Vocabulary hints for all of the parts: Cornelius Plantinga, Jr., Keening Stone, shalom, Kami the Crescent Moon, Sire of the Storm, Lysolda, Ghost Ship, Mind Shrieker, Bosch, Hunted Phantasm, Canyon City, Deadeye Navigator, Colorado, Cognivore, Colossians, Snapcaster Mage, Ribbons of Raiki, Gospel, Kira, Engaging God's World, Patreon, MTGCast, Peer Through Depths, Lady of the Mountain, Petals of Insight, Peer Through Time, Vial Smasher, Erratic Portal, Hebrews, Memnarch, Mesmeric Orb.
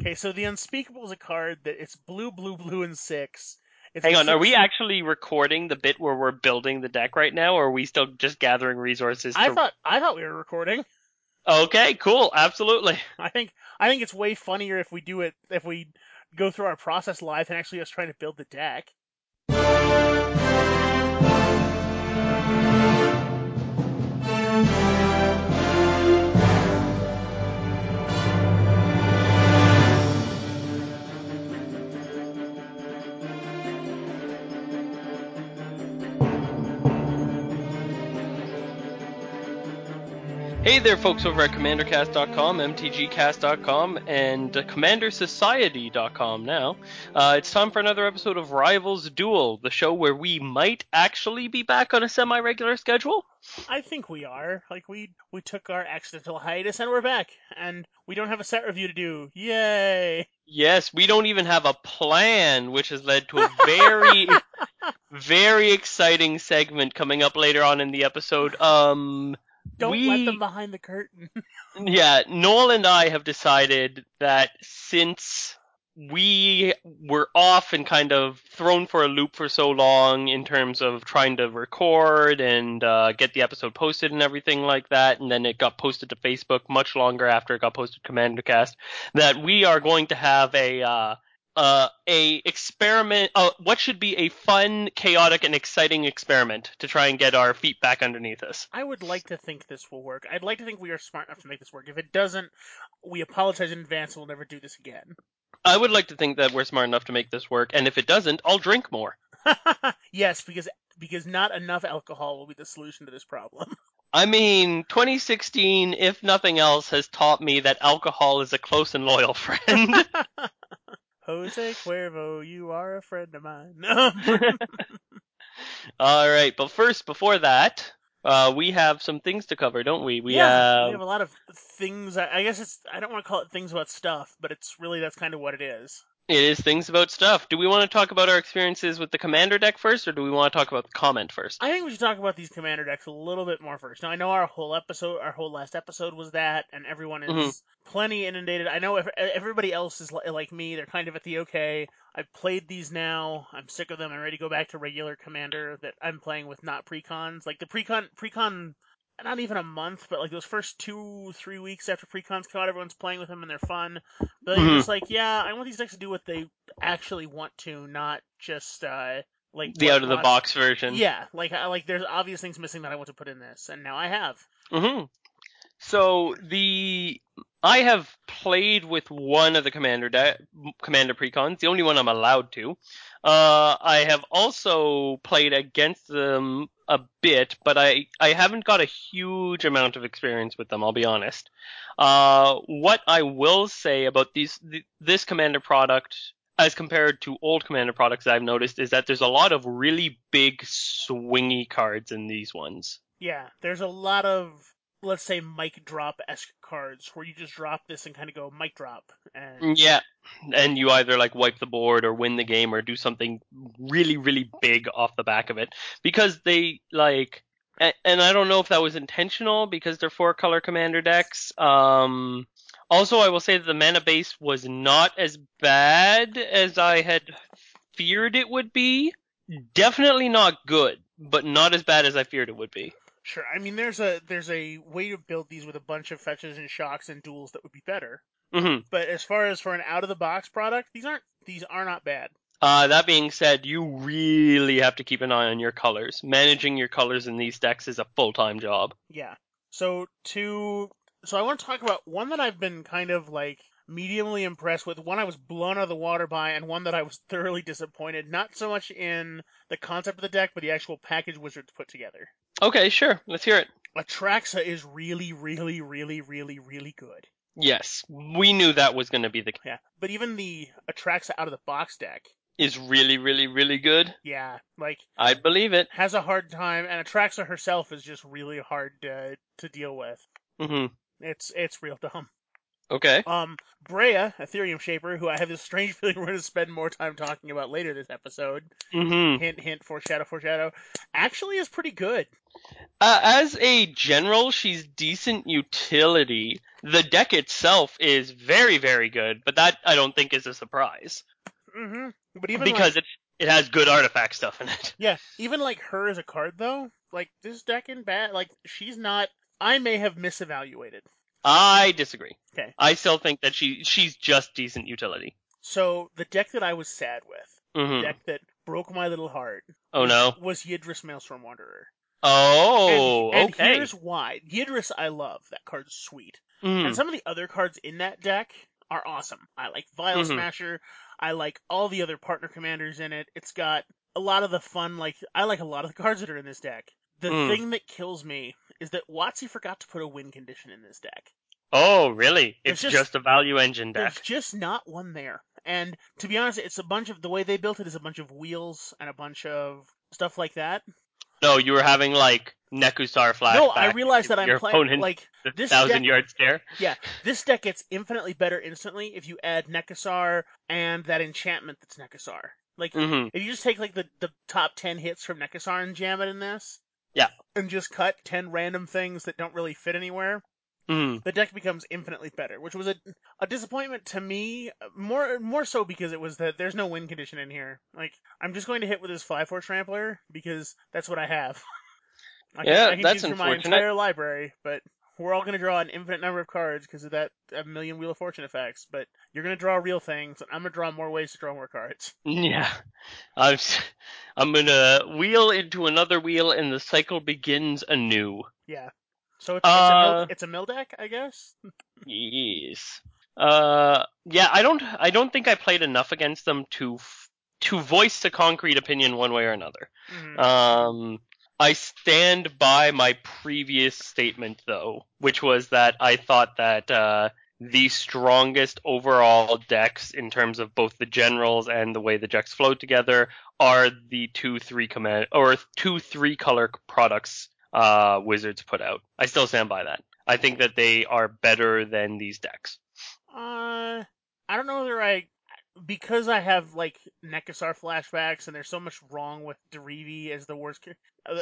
Okay, so the Unspeakable is a card that it's blue, blue, blue, and six. It's Hang on, are we actually recording the bit where we're building the deck right now, or are we still just gathering resources? I thought we were recording. Okay, cool, absolutely. I think it's way funnier if we do it, if we go through our process live than actually us trying to build the deck. Hey there, folks over at CommanderCast.com, MTGCast.com, and CommanderSociety.com now. It's time for another episode of Rivals Duel, the show where we might actually be back on a semi-regular schedule. I think we are. Like, we took our accidental hiatus and we're back. And we don't have a set review to do. Yay! Yes, we don't even have a plan, which has led to a very, very exciting segment coming up later on in the episode. Don't let them behind the curtain. Yeah, Noel and I have decided that since we were off and kind of thrown for a loop for so long in terms of trying to record and get the episode posted and everything like that, and then it got posted to Facebook much longer after it got posted to CommanderCast, that we are going to have what should be a fun, chaotic, and exciting experiment to try and get our feet back underneath us. I would like to think this will work. I'd like to think we are smart enough to make this work. If it doesn't, we apologize in advance and we'll never do this again. I would like to think that we're smart enough to make this work, and if it doesn't, I'll drink more. Yes, because not enough alcohol will be the solution to this problem. I mean, 2016, if nothing else, has taught me that alcohol is a close and loyal friend. Jose Cuervo, you are a friend of mine. All right, but first, before that, we have some things to cover, don't we? We have a lot of things. I guess I don't want to call it things about stuff, but it's really, that's kind of what it is. It is things about stuff. Do we want to talk about our experiences with the Commander deck first, or do we want to talk about the comment first? I think we should talk about these Commander decks a little bit more first. Now, I know our whole last episode was that, and everyone is plenty inundated. I know everybody else is like me. They're kind of at the okay, I've played these now, I'm sick of them, I'm ready to go back to regular Commander that I'm playing with, not pre-cons. Like, the pre-con, not even a month, but like those first 2-3 weeks after pre-cons come out, everyone's playing with them and they're fun. But it's like, yeah, I want these decks to do what they actually want to, not just like the out of the box version. Yeah, like there's obvious things missing that I want to put in this, and now I have. Mm-hmm. So I have played with one of the Commander Precons, the only one I'm allowed to. I have also played against them a bit, but I haven't got a huge amount of experience with them, I'll be honest. What I will say about this Commander product, as compared to old Commander products that I've noticed, is that there's a lot of really big swingy cards in these ones. Yeah, there's a lot of, let's say, mic drop-esque cards where you just drop this and kind of go mic drop. And yeah, and you either like wipe the board or win the game or do something really, really big off the back of it, because they like, and I don't know if that was intentional because they're 4-color Commander decks. Also, I will say that the mana base was not as bad as I had feared it would be. Definitely not good, but not as bad as I feared it would be. Sure, I mean, there's a way to build these with a bunch of fetches and shocks and duels that would be better. Mm-hmm. But as far as for an out-of-the-box product, these are not bad. That being said, you really have to keep an eye on your colors. Managing your colors in these decks is a full-time job. Yeah. So I want to talk about one that I've been kind of like mediumly impressed with, one I was blown out of the water by, and one that I was thoroughly disappointed, not so much in the concept of the deck, but the actual package Wizards put together. Okay, sure. Let's hear it. Atraxa is really, really, really, really, really good. Yes. We knew that was going to be the case. Yeah. But even the Atraxa out-of-the-box deck is really, really, really good. Yeah. Like, I believe it. Has a hard time, and Atraxa herself is just really hard to deal with. Mm-hmm. It's real dumb. Okay. Breya, Aetherium Shaper, who I have this strange feeling we're going to spend more time talking about later this episode. Mm-hmm. Hint, hint, foreshadow, foreshadow. Actually is pretty good. As a general, she's decent utility. The deck itself is very, very good, but that I don't think is a surprise. Mm-hmm. But even because like, it has good artifact stuff in it. Yeah, even like her as a card though, like this deck in bad, like she's not. I may have misevaluated. I disagree. Okay. I still think that she's just decent utility. So the deck that I was sad with, mm-hmm. the deck that broke my little heart. Oh no! Was Yidris Maelstrom Wanderer. Oh, and okay. Here's why. Yidris, I love. That card's sweet. Mm. And some of the other cards in that deck are awesome. I like Vial mm-hmm. Smasher. I like all the other partner commanders in it. It's got a lot of the fun, like, I like a lot of the cards that are in this deck. The thing that kills me is that WotC forgot to put a win condition in this deck. Oh, really? It's just a value engine deck. There's just not one there. And to be honest, it's a bunch of, the way they built it is a bunch of wheels and a bunch of stuff like that. No, you were having, like, Nekusar flashback. No, I realize that I'm playing, like, this 1,000-yard stare. Yeah, this deck gets infinitely better instantly if you add Nekusar and that enchantment that's Nekusar. Like, mm-hmm. if you just take, like, the top 10 hits from Nekusar and jam it in this. Yeah. And just cut 10 random things that don't really fit anywhere. Mm-hmm. The deck becomes infinitely better, which was a disappointment to me, more so because it was that there's no win condition in here. Like, I'm just going to hit with this 5/4 Trampler because that's what I have. I can that's choose unfortunate. For my entire library, but we're all going to draw an infinite number of cards because of that a million Wheel of Fortune effects. But you're going to draw real things, and I'm going to draw more ways to draw more cards. Yeah, I'm going to wheel into another wheel, and the cycle begins anew. Yeah. So it's a mill deck, I guess? Yes. Yeah, I don't think I played enough against them to voice a concrete opinion one way or another. Mm-hmm. I stand by my previous statement, though, which was that I thought that the strongest overall decks in terms of both the generals and the way the decks flow together are the 2/3 color products Wizards put out. I still stand by that. I think that they are better than these decks. I don't know whether because I have like Nekusar flashbacks, and there's so much wrong with Derevi as the worst kind of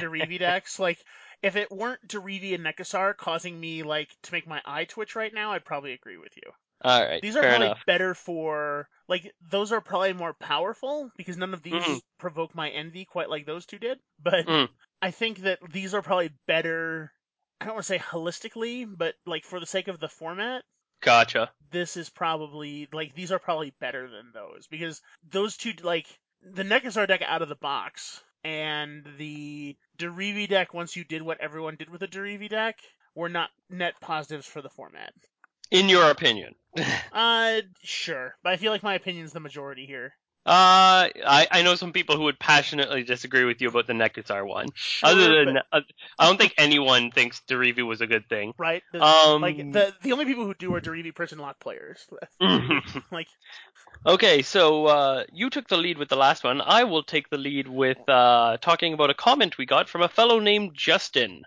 Derevi decks. Like, if it weren't Derevi and Nekusar causing me like to make my eye twitch right now, I'd probably agree with you. All right, these are probably enough. Better for like those are probably more powerful because none of these provoke my envy quite like those two did. But I think that these are probably better. I don't want to say holistically, but like for the sake of the format. Gotcha. This is probably like these are probably better than those because those two like the Nekusar deck out of the box and the Derevi deck once you did what everyone did with the Derevi deck were not net positives for the format. In your opinion. Sure. But I feel like my opinion's the majority here. I know some people who would passionately disagree with you about the Nekusar one. Sure, I don't think anyone thinks Derevi was a good thing. Right. Like, the only people who do are Derevi Prison Lock players. Like. Okay, so, you took the lead with the last one. I will take the lead with, talking about a comment we got from a fellow named Justin.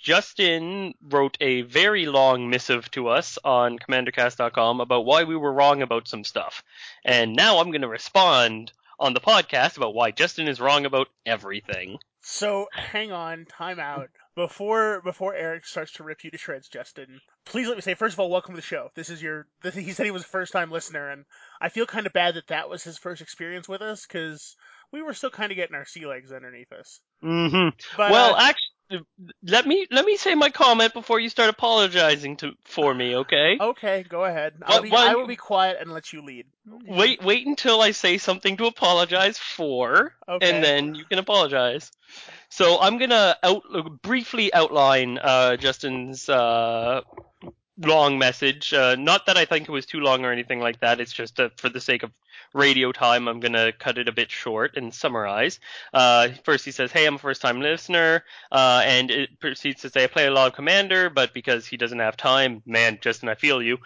Justin wrote a very long missive to us on CommanderCast.com about why we were wrong about some stuff. And now I'm going to respond on the podcast about why Justin is wrong about everything. So, hang on, time out. Before Eric starts to rip you to shreds, Justin, please let me say, first of all, welcome to the show. He said he was a first-time listener, and I feel kind of bad that was his first experience with us, because we were still kind of getting our sea legs underneath us. Mm-hmm. But, actually, let me say my comment before you start apologizing for me, okay? Okay, go ahead. I will be quiet and let you lead. Wait until I say something to apologize for, okay. And then you can apologize. So I'm gonna briefly outline Justin's long message. Not that I think it was too long or anything like that. It's just for the sake of radio time, I'm going to cut it a bit short and summarize. First, he says, hey, I'm a first-time listener, and it proceeds to say, I play a lot of Commander, but because he doesn't have time, man, Justin, I feel you.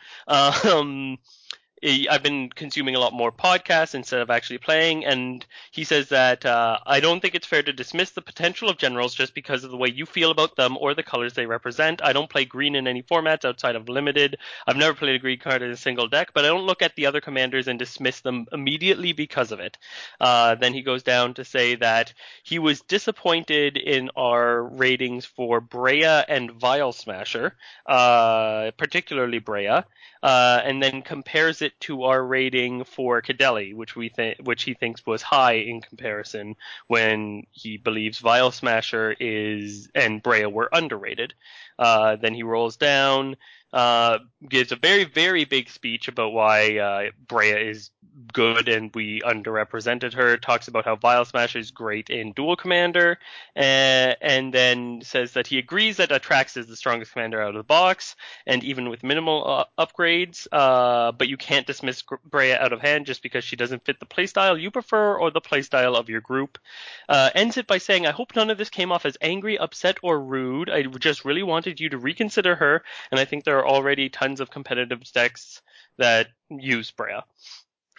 I've been consuming a lot more podcasts instead of actually playing, and he says that I don't think it's fair to dismiss the potential of generals just because of the way you feel about them or the colors they represent. I don't play green in any formats outside of limited. I've never played a green card in a single deck, but I don't look at the other commanders and dismiss them immediately because of it. Then he goes down to say that he was disappointed in our ratings for Breya and Vial Smasher, particularly Breya, and then compares it to our rating for Cadeli, which he thinks was high in comparison, when he believes Vial Smasher is and Breya were underrated. Then he rolls down, gives a very, very big speech about why Breya is good and we underrepresented her, talks about how Vial Smasher is great in Dual Commander, and then says that he agrees that Atraxa is the strongest commander out of the box, and even with minimal upgrades, but you can't dismiss Breya out of hand just because she doesn't fit the playstyle you prefer or the playstyle of your group. Ends it by saying, I hope none of this came off as angry, upset, or rude. I just really wanted you to reconsider her, and I think there are already tons of competitive decks that use Breya.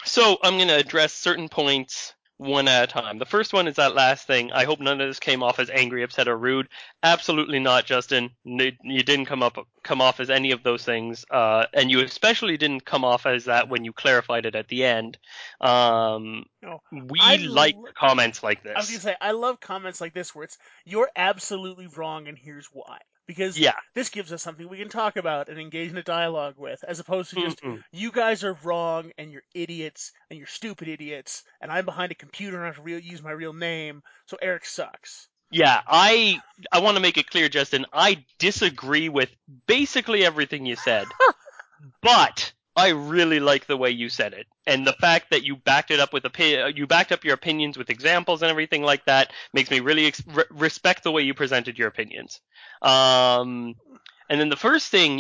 So I'm going to address certain points one at a time. The first one is that last thing. I hope none of this came off as angry, upset, or rude. Absolutely not, Justin. You didn't come off as any of those things, and you especially didn't come off as that when you clarified it at the end. We like comments like this. I was going to say, I love comments like this where it's, you're absolutely wrong, and here's why. Because this gives us something we can talk about and engage in a dialogue with, as opposed to just, you guys are wrong, and you're idiots, and you're stupid idiots, and I'm behind a computer and I have to use my real name, so Eric sucks. Yeah, I want to make it clear, Justin, I disagree with basically everything you said, but I really like the way you said it. And the fact that you backed it up with you backed up your opinions with examples and everything like that makes me really respect the way you presented your opinions. And then the first thing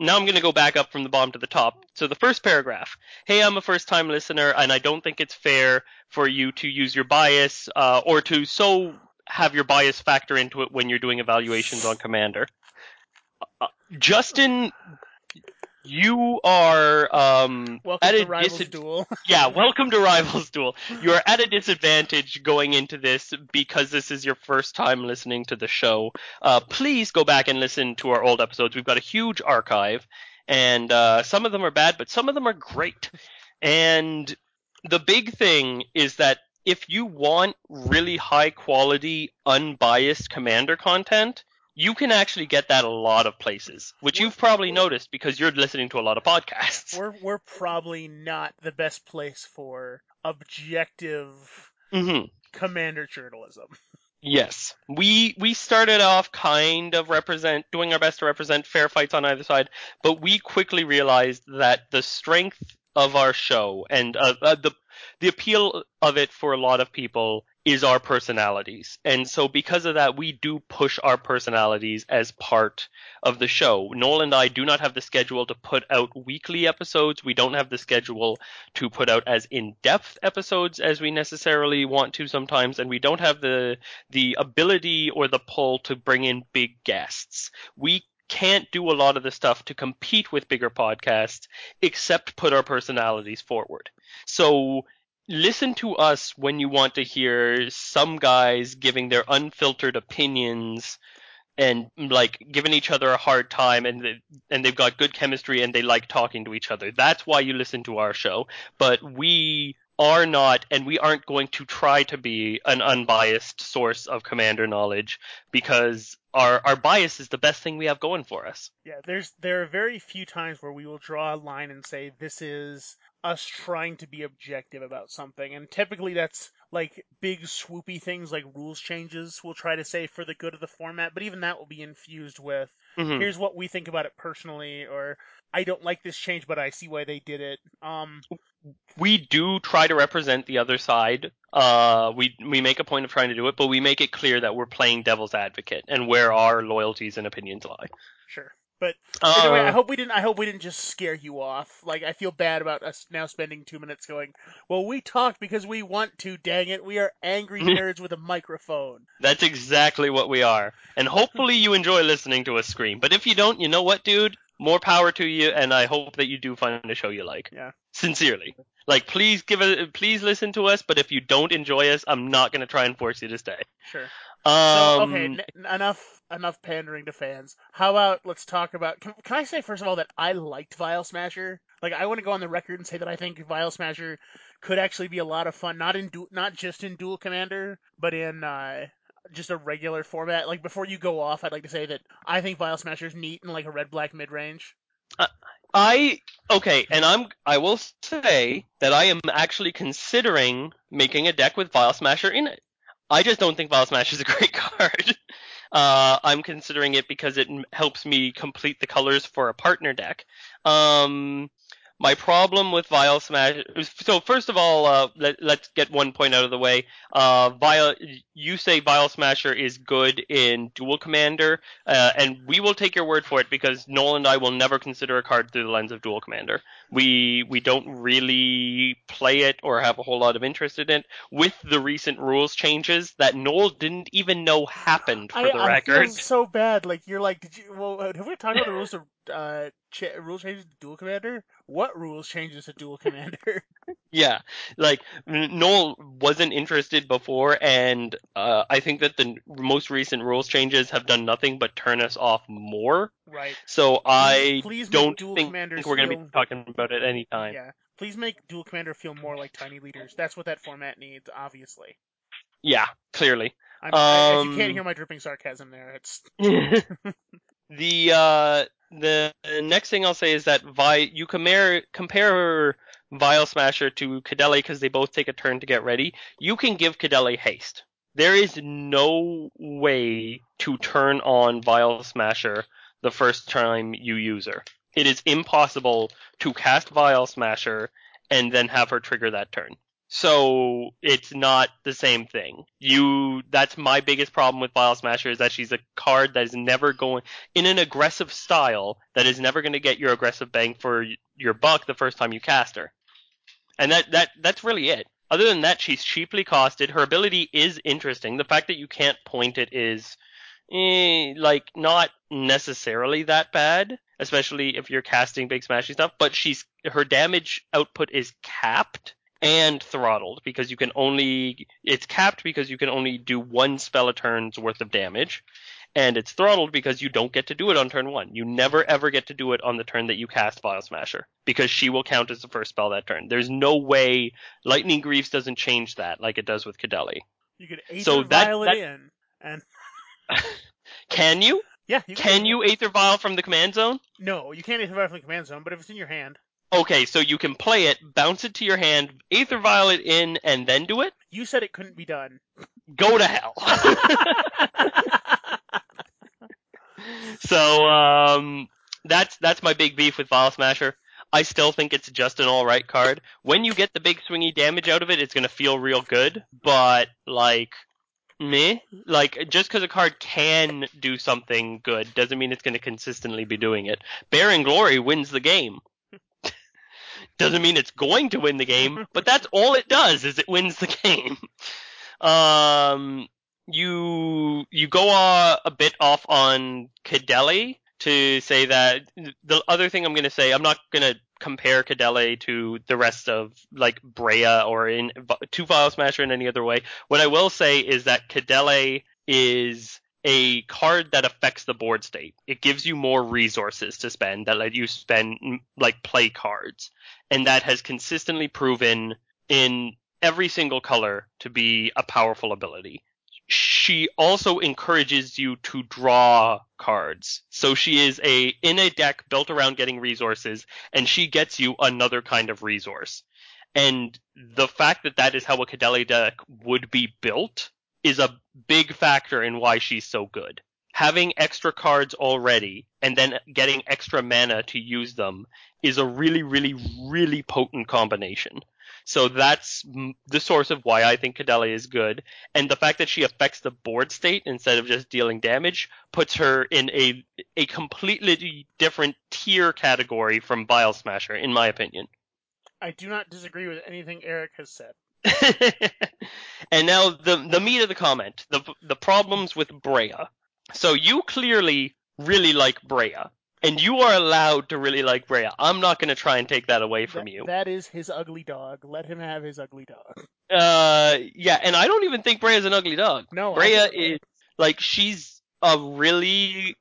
now I'm going to go back up from the bottom to the top. So the first paragraph, hey, I'm a first-time listener, and I don't think it's fair for you to use your bias or to have your bias factor into it when you're doing evaluations on Commander. Justin... You are at a disadvantage. Yeah, welcome to Rivals Duel. You are at a disadvantage going into this because this is your first time listening to the show. Please go back and listen to our old episodes. We've got a huge archive, and some of them are bad, but some of them are great. And the big thing is that if you want really high quality, unbiased Commander content, you can actually get that a lot of places, which you've probably noticed because you're listening to a lot of podcasts. We're probably not the best place for objective Commander journalism. Yes. We started off kind of doing our best to represent fair fights on either side, but we quickly realized that the strength of our show and the appeal of it for a lot of people is our personalities. And so because of that, we do push our personalities as part of the show. Noel and I do not have the schedule to put out weekly episodes. We don't have the schedule to put out as in-depth episodes as we necessarily want to sometimes. And we don't have the ability or the pull to bring in big guests. We can't do a lot of the stuff to compete with bigger podcasts except put our personalities forward. So listen to us when you want to hear some guys giving their unfiltered opinions and like giving each other a hard time, and they've got good chemistry and they like talking to each other. That's why you listen to our show. But we are not, and we aren't going to try to be an unbiased source of Commander knowledge, because our bias is the best thing we have going for us. Yeah, there are very few times where we will draw a line and say this is us trying to be objective about something, and typically that's like big swoopy things like rules changes we'll try to say for the good of the format, but even that will be infused with here's what we think about it personally, or I don't like this change but I see why they did it. We do try to represent the other side. We make a point of trying to do it, but we make it clear that we're playing devil's advocate and where our loyalties and opinions lie. Sure. But anyway, I hope we didn't just scare you off. Like, I feel bad about us now spending 2 minutes going, well, we talked because we want to, dang it. We are angry nerds with a microphone. That's exactly what we are. And hopefully you enjoy listening to us scream. But if you don't, you know what, dude? more power to you, and I hope that you do find a show you like. Yeah. Sincerely. Like, please listen to us, but if you don't enjoy us, I'm not going to try and force you to stay. Sure. So, okay, enough pandering to fans. How about let's talk about... Can I say, first of all, that I liked Vial Smasher? Like, I want to go on the record and say that I think Vial Smasher could actually be a lot of fun, not just in Dual Commander, but in just a regular format. Like, before you go off, I'd like to say that I think Vial Smasher's neat in, like, a red-black mid-range. I will say that I am actually considering making a deck with Vial Smasher in it. I just don't think Vial Smasher is a great card. I'm considering it because it helps me complete the colors for a partner deck. My problem with Vial Smasher... So first of all, let's get one point out of the way. You say Vial Smasher is good in Dual Commander, and we will take your word for it because Noel and I will never consider a card through the lens of Dual Commander. We don't really play it or have a whole lot of interest in it. With the recent rules changes that Noel didn't even know happened, for the record. I feel so bad. Like, you're like, have we talked about the rules of... rule changes to Dual Commander? What rules changes to Dual Commander? Yeah, like, Noel wasn't interested before, and I think that the most recent rules changes have done nothing but turn us off more. Right. So I don't think we're going to be talking about it anytime. Yeah, please make Dual Commander feel more like Tiny Leaders. That's what that format needs, obviously. Yeah, clearly. If you can't hear my dripping sarcasm there, it's... The next thing I'll say is that you compare Vial Smasher to Cadeli because they both take a turn to get ready. You can give Cadeli haste. There is no way to turn on Vial Smasher the first time you use her. It is impossible to cast Vial Smasher and then have her trigger that turn. So it's not the same thing. That's my biggest problem with Vial Smasher is that she's a card that is never going in an aggressive style that is never going to get your aggressive bang for your buck the first time you cast her. And that's really it. Other than that, she's cheaply costed. Her ability is interesting. The fact that you can't point it is not necessarily that bad, especially if you're casting big smashy stuff. But her damage output is capped. And throttled, because you can only... It's capped because you can only do one spell a turn's worth of damage. And it's throttled because you don't get to do it on turn one. You never, ever get to do it on the turn that you cast Vial Smasher, because she will count as the first spell that turn. There's no way... Lightning Greaves doesn't change that like it does with Cadeli. You could Aether Vial it in. And... Can you? Yeah. Can you Aether Vial from the command zone? No, you can't Aether Vial from the command zone, but if it's in your hand... Okay, so you can play it, bounce it to your hand, Aether Vial it in, and then do it? You said it couldn't be done. Go to hell. So, that's my big beef with Vial Smasher. I still think it's just an alright card. When you get the big swingy damage out of it, it's going to feel real good, but, like... Meh. Like, just because a card can do something good doesn't mean it's going to consistently be doing it. Barren Glory wins the game. Doesn't mean it's going to win the game, but that's all it does is it wins the game. You go a bit off on Cadeli to say that the other thing I'm going to say, I'm not going to compare Cadeli to the rest of like Breya or to Vial Smasher in any other way. What I will say is that Cadeli is a card that affects the board state. It gives you more resources to spend that let you spend, like, play cards. And that has consistently proven in every single color to be a powerful ability. She also encourages you to draw cards. So she is in a deck built around getting resources, and she gets you another kind of resource. And the fact that that is how a Cadeli deck would be built is a big factor in why she's so good. Having extra cards already and then getting extra mana to use them is a really, really, really potent combination. So that's the source of why I think Cadeli is good. And the fact that she affects the board state instead of just dealing damage puts her in a completely different tier category from Vial Smasher, in my opinion. I do not disagree with anything Eric has said. And now the meat of the comment, the problems with Breya. So you clearly really like Breya. And you are allowed to really like Breya. I'm not going to try and take that away from you. That is his ugly dog. Let him have his ugly dog. Yeah, and I don't even think Breya's an ugly dog. No, Breya is, like, she's a really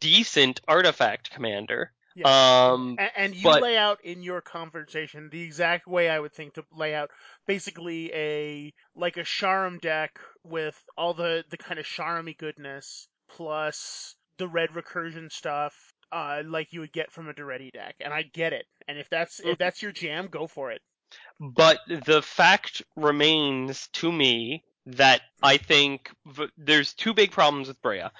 decent artifact commander. Yeah. And you lay out in your conversation the exact way I would think to lay out basically a Sharam deck with all the kind of Sharam-y goodness plus the red recursion stuff like you would get from a Derevi deck. And I get it. And if that's your jam, go for it. But the fact remains to me that I think there's two big problems with Breya.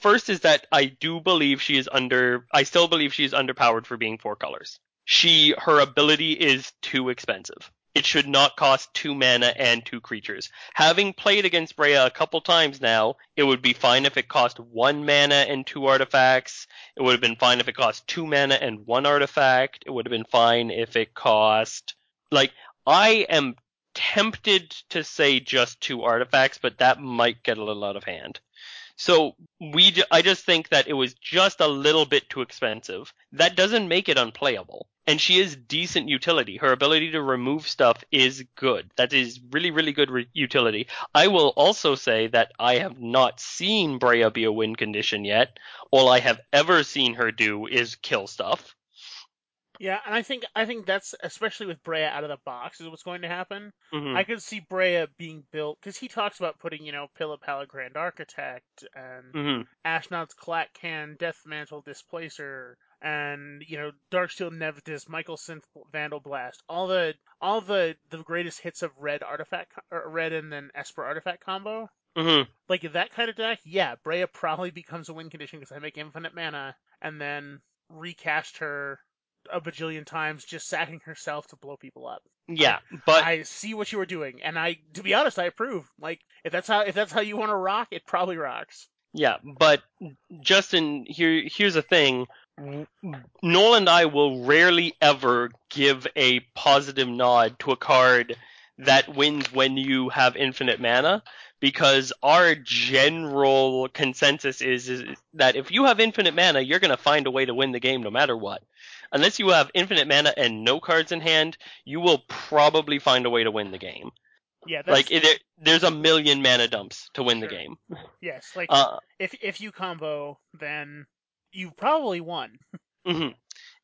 First is that I still believe she is underpowered for being 4 colors. Her ability is too expensive. It should not cost 2 mana and 2 creatures. Having played against Breya a couple times now, it would be fine if it cost 1 mana and 2 artifacts. It would have been fine if it cost 2 mana and 1 artifact. It would have been fine if it cost... Like, I am tempted to say just 2 artifacts, but that might get a little out of hand. So I just think that it was just a little bit too expensive. That doesn't make it unplayable. And she is decent utility. Her ability to remove stuff is good. That is really, really good utility. I will also say that I have not seen Breya be a win condition yet. All I have ever seen her do is kill stuff. Yeah, and I think that's, especially with Breya out of the box, is what's going to happen. Mm-hmm. I could see Breya being built, because he talks about putting, Pillapala Grand Architect, and Ashnod's Clackcan, Deathmantle Displacer, and, Darksteel Nevitus, Michael Synth Vandal Blast, all the greatest hits of red and then Esper Artifact combo. Mm-hmm. Like, that kind of deck, yeah, Breya probably becomes a win condition, because I make infinite mana, and then recast her a bajillion times, just sacking herself to blow people up. Yeah, but I see what you were doing, and to be honest, I approve. Like, if that's how you want to rock, it probably rocks. Yeah, but Justin, here's the thing: Noel and I will rarely ever give a positive nod to a card that wins when you have infinite mana, because our general consensus is that if you have infinite mana, you're going to find a way to win the game no matter what. Unless you have infinite mana and no cards in hand, you will probably find a way to win the game. Yeah, there's a million mana dumps to win the game. Yes, like if you combo, then you probably won. Mm-hmm.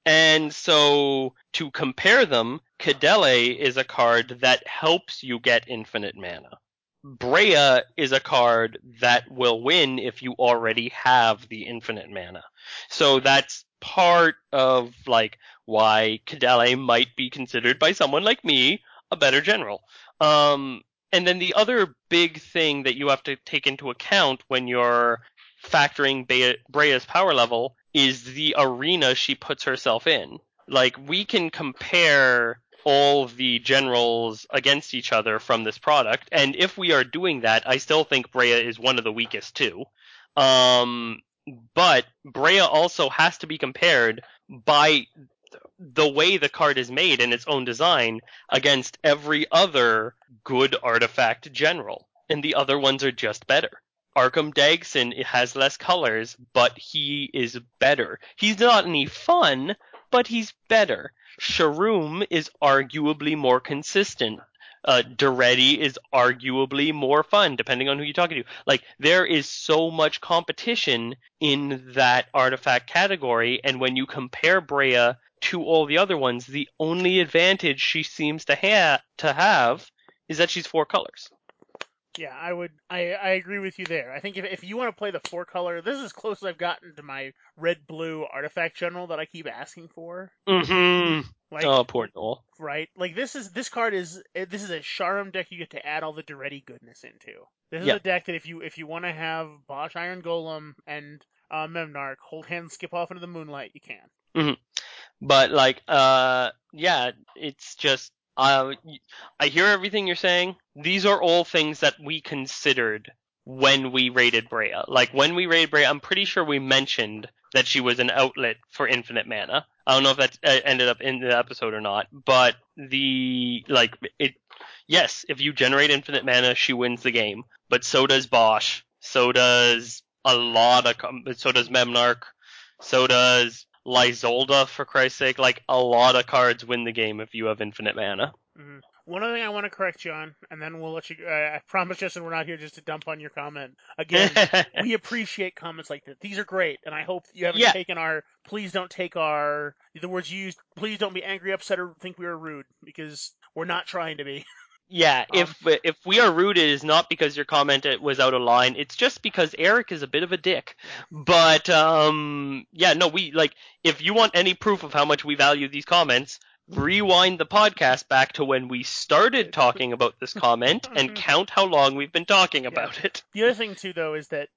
And so to compare them, Cadeli is a card that helps you get infinite mana. Breya is a card that will win if you already have the infinite mana. So that's part of why Cadeli might be considered by someone like me a better general. And then the other big thing that you have to take into account when you're factoring Breya's power level is the arena she puts herself in. Like, we can compare all the generals against each other from this product, and if we are doing that, I still think Breya is one of the weakest too. But Breya also has to be compared by the way the card is made in its own design against every other good artifact general, and the other ones are just better. Arkham Dagson has less colors, but he is better. He's not any fun, but he's better. Sharum is arguably more consistent. Derevi is arguably more fun, depending on who you're talking to. Like, there is so much competition in that artifact category, and when you compare Breya to all the other ones, the only advantage she seems to have is that she's 4 colors. Yeah, I agree with you there. I think if you want to play the 4 color, this is as close as I've gotten to my red-blue artifact general that I keep asking for. Mm-hmm. Oh, poor Noel. Right? Like, this card is a Sharam deck you get to add all the Derevi goodness into. This is a deck that if you want to have Bosch Iron Golem and Memnarch hold hands skip off into the moonlight, you can. Mm-hmm. But it's just. I hear everything you're saying. These are all things that we considered when we rated Breya. Like, when we rated Breya, I'm pretty sure we mentioned that she was an outlet for infinite mana. I don't know if that ended up in the episode or not, but if you generate infinite mana, she wins the game. But so does Bosch. So does Memnarch. So does Lysolda, for Christ's sake. Like, a lot of cards win the game if you have infinite mana. Mm-hmm. One other thing I want to correct, John, and then we'll let you... I promise, Justin, we're not here just to dump on your comment. Again, we appreciate comments like this. These are great, and I hope you haven't taken our... Please don't take our... The words you used, please don't be angry, upset, or think we are rude, because we're not trying to be. Yeah, if we are rude, it is not because your comment was out of line. It's just because Eric is a bit of a dick. But, we, like, if you want any proof of how much we value these comments... Rewind the podcast back to when we started talking about this comment and count how long we've been talking about it. The other thing, too, though, is that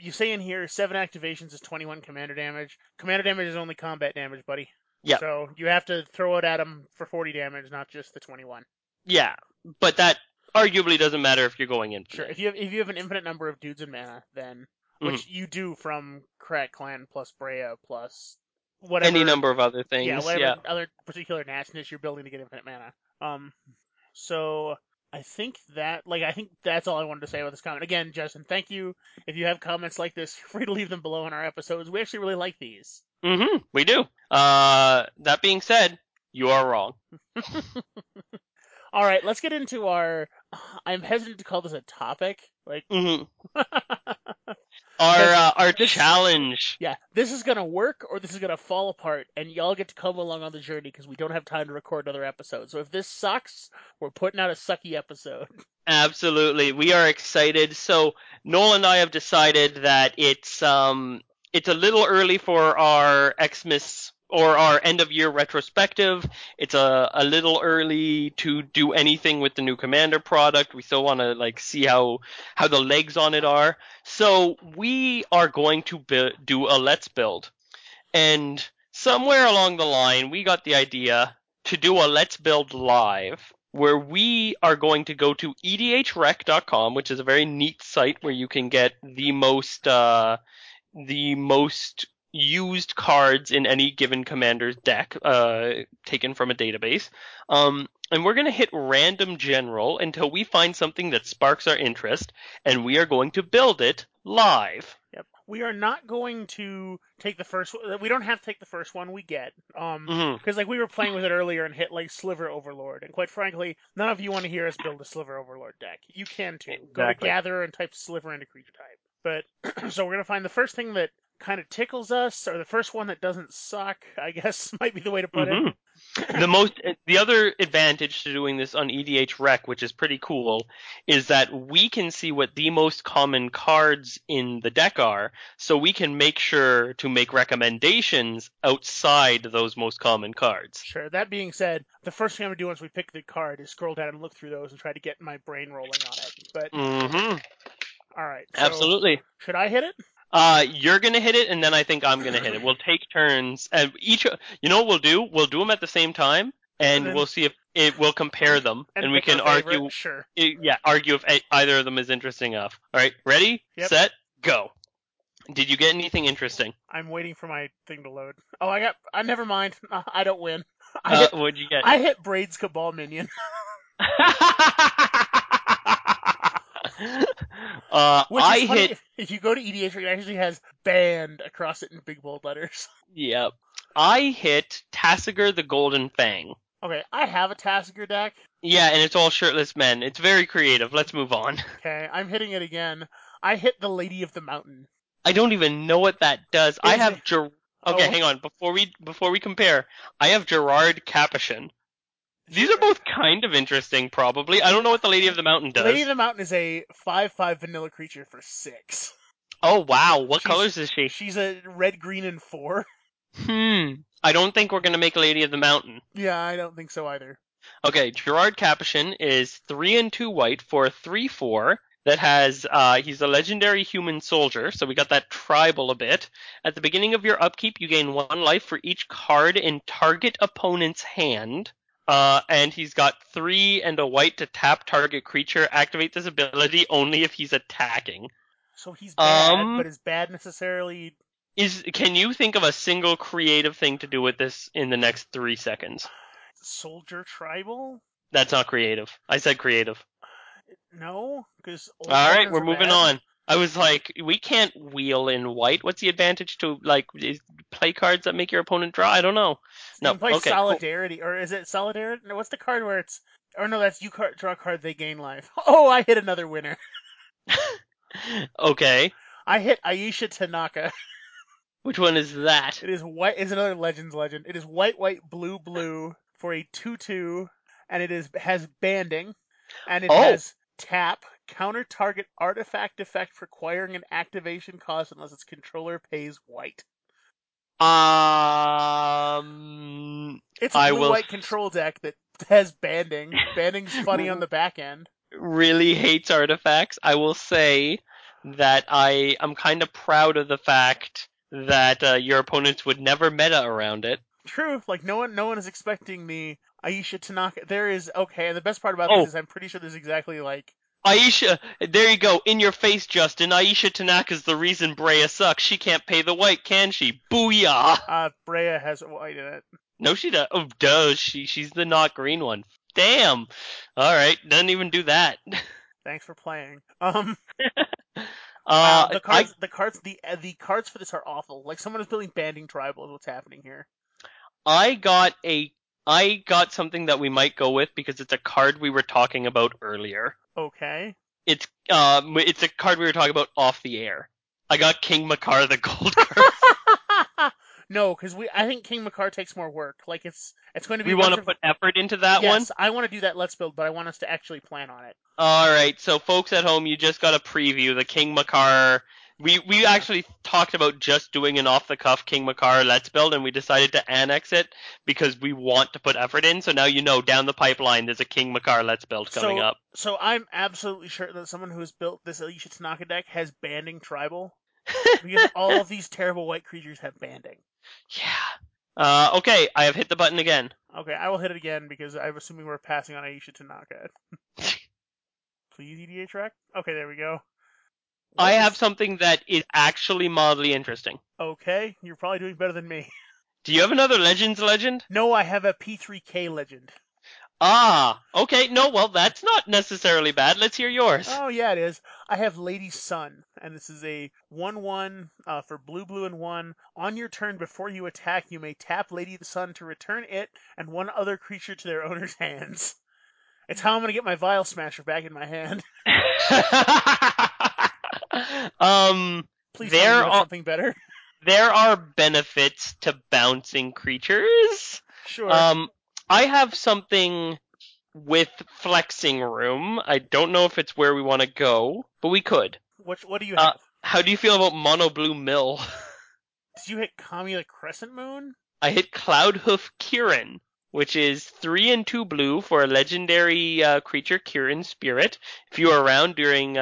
you say in here 7 activations is 21 commander damage. Commander damage is only combat damage, buddy. Yeah. So you have to throw it at them for 40 damage, not just the 21. Yeah, but that arguably doesn't matter if you're going in. Sure, if you have an infinite number of dudes in mana, then, which you do from Krat Clan plus Breya plus... Whatever, any number of other things. Yeah, whatever other particular nastiness you're building to get infinite mana. So I think that, I think that's all I wanted to say about this comment. Again, Justin, thank you. If you have comments like this, free to leave them below in our episodes. We actually really like these. Mm-hmm. We do. That being said, you are wrong. All right, let's get into our... I'm hesitant to call this a topic. Our challenge. Yeah, this is gonna work or this is gonna fall apart, and y'all get to come along on the journey because we don't have time to record another episode. So if this sucks, we're putting out a sucky episode. Absolutely, we are excited. So Noel and I have decided that it's a little early for our Xmas or our end of year retrospective. It's a little early to do anything with the new Commander product. We still want to see how the legs on it are. So we are going to do a Let's Build. And somewhere along the line, we got the idea to do a Let's Build live, where we are going to go to edhrec.com, which is a very neat site where you can get the most used cards in any given commander's deck, taken from a database. And we're going to hit random general until we find something that sparks our interest, and we are going to build it live. Yep. We are not going to take the first one. We don't have to take the first one we get. Because we were playing with it earlier and hit Sliver Overlord. And quite frankly, none of you want to hear us build a Sliver Overlord deck. You can too. Exactly. Go to Gatherer and type Sliver into creature type. But so we're going to find the first thing that kind of tickles us, or the first one that doesn't suck, I guess might be the way to put it. The other advantage to doing this on EDHREC, which is pretty cool, is that we can see what the most common cards in the deck are, so we can make sure to make recommendations outside those most common cards. Sure. That being said, the first thing I'm gonna do once we pick the card is scroll down and look through those and try to get my brain rolling on it. But all right. So absolutely. Should I hit it? You're gonna hit it, and then I think I'm gonna hit it. We'll take turns, and each, what we'll do? We'll do them at the same time, and then, we'll see if it will compare them, and we can argue. Sure. Argue if either of them is interesting enough. All right, ready, set, go. Did you get anything interesting? I'm waiting for my thing to load. Oh, never mind. I don't win. What'd you get? I hit Braid's Cabal minion. Which is funny, if you go to EDH, it actually has banned across it in big bold letters. Yep. I hit Tassiger the Golden Fang. Okay, I have a Tassiger deck. Yeah, and it's all shirtless men. It's very creative. Let's move on. Okay, I'm hitting it again. I hit the Lady of the Mountain. I don't even know what that does. I have hang on. Before we compare, I have Gerard Capuchin. These are both kind of interesting, probably. I don't know what the Lady of the Mountain does. The Lady of the Mountain is a 5/5 vanilla creature for 6. Oh, wow. What colors is she? She's a red, green, and 4. I don't think we're going to make Lady of the Mountain. Yeah, I don't think so either. Okay, Gerard Capuchin is 3 and 2 white for a 3/4 that has, he's a legendary human soldier, so we got that tribal a bit. At the beginning of your upkeep, you gain 1 life for each card in target opponent's hand. And he's got 3 and a white to tap target creature. Activate this ability only if he's attacking. So he's bad, but is bad necessarily... Can you think of a single creative thing to do with this in the next 3 seconds? Soldier tribal? That's not creative. I said creative. No, because... All right, we're moving on. I was like, we can't wheel in white. What's the advantage to, like, play cards that make your opponent draw? I don't know. No, you can play Solidarity, cool. Or is it Solidarity? No, what's the card where it's... Or no, that's you draw a card, they gain life. Oh, I hit another winner. Okay. I hit Aisha Tanaka. Which one is that? It is white. It's another Legends legend. It is white, white, blue, blue for a 2/2, and it has banding, and it has tap, counter target artifact effect requiring an activation cost unless its controller pays white. It's a blue-white control deck that has banding. Banding's funny on the back end. Really hates artifacts. I will say that I'm kind of proud of the fact that your opponents would never meta around it. True, like no one is expecting the Aisha Tanaka. There is and the best part about this is I'm pretty sure there's exactly like Aisha. There you go, in your face, Justin. Aisha Tanaka's the reason Breya sucks. She can't pay the white, can she? Booyah! Breya has white in it. No, she does. Oh, does she? She's the not green one. Damn. All right, doesn't even do that. Thanks for playing. The cards for this are awful. Like, someone is building banding tribal is what's happening here. I got something that we might go with because it's a card we were talking about earlier. Okay. It's a card we were talking about off the air. I got King Makar the Gold Curse. No, because I think King Makar takes more work. Like it's going to be. We want to put effort into that one. Yes, I want to do that Let's Build, but I want us to actually plan on it. All right, so folks at home, you just got a preview. The King Makar. We actually talked about just doing an off the cuff King Makar Let's Build, and we decided to annex it because we want to put effort in. So now you know down the pipeline there's a King Makar Let's Build coming up. So I'm absolutely sure that someone who has built this Aisha Tanaka deck has banding tribal. Because all of these terrible white creatures have banding. Yeah. Okay, I have hit the button again. Okay, I will hit it again because I'm assuming we're passing on Aisha Tanaka. Please, EDA track? Okay, there we go. I have something that is actually mildly interesting. Okay, you're probably doing better than me. Do you have another Legends legend? No, I have a P3K legend. Ah, okay, no, well, that's not necessarily bad. Let's hear yours. Oh, yeah, it is. I have Lady Sun, and this is a 1-1 for blue, blue, and 1. On your turn, before you attack, you may tap Lady Sun to return it and one other creature to their owner's hands. It's how I'm going to get my Vial Smasher back in my hand. Please tell me about something better. There are benefits to bouncing creatures. Sure. I have something with flexing room. I don't know if it's where we want to go, but we could. What do you have? How do you feel about Mono Blue Mill? Did you hit Kami the Crescent Moon? I hit Cloudhoof Kirin, which is 3/2 blue for a legendary creature, Kirin Spirit. If you were around during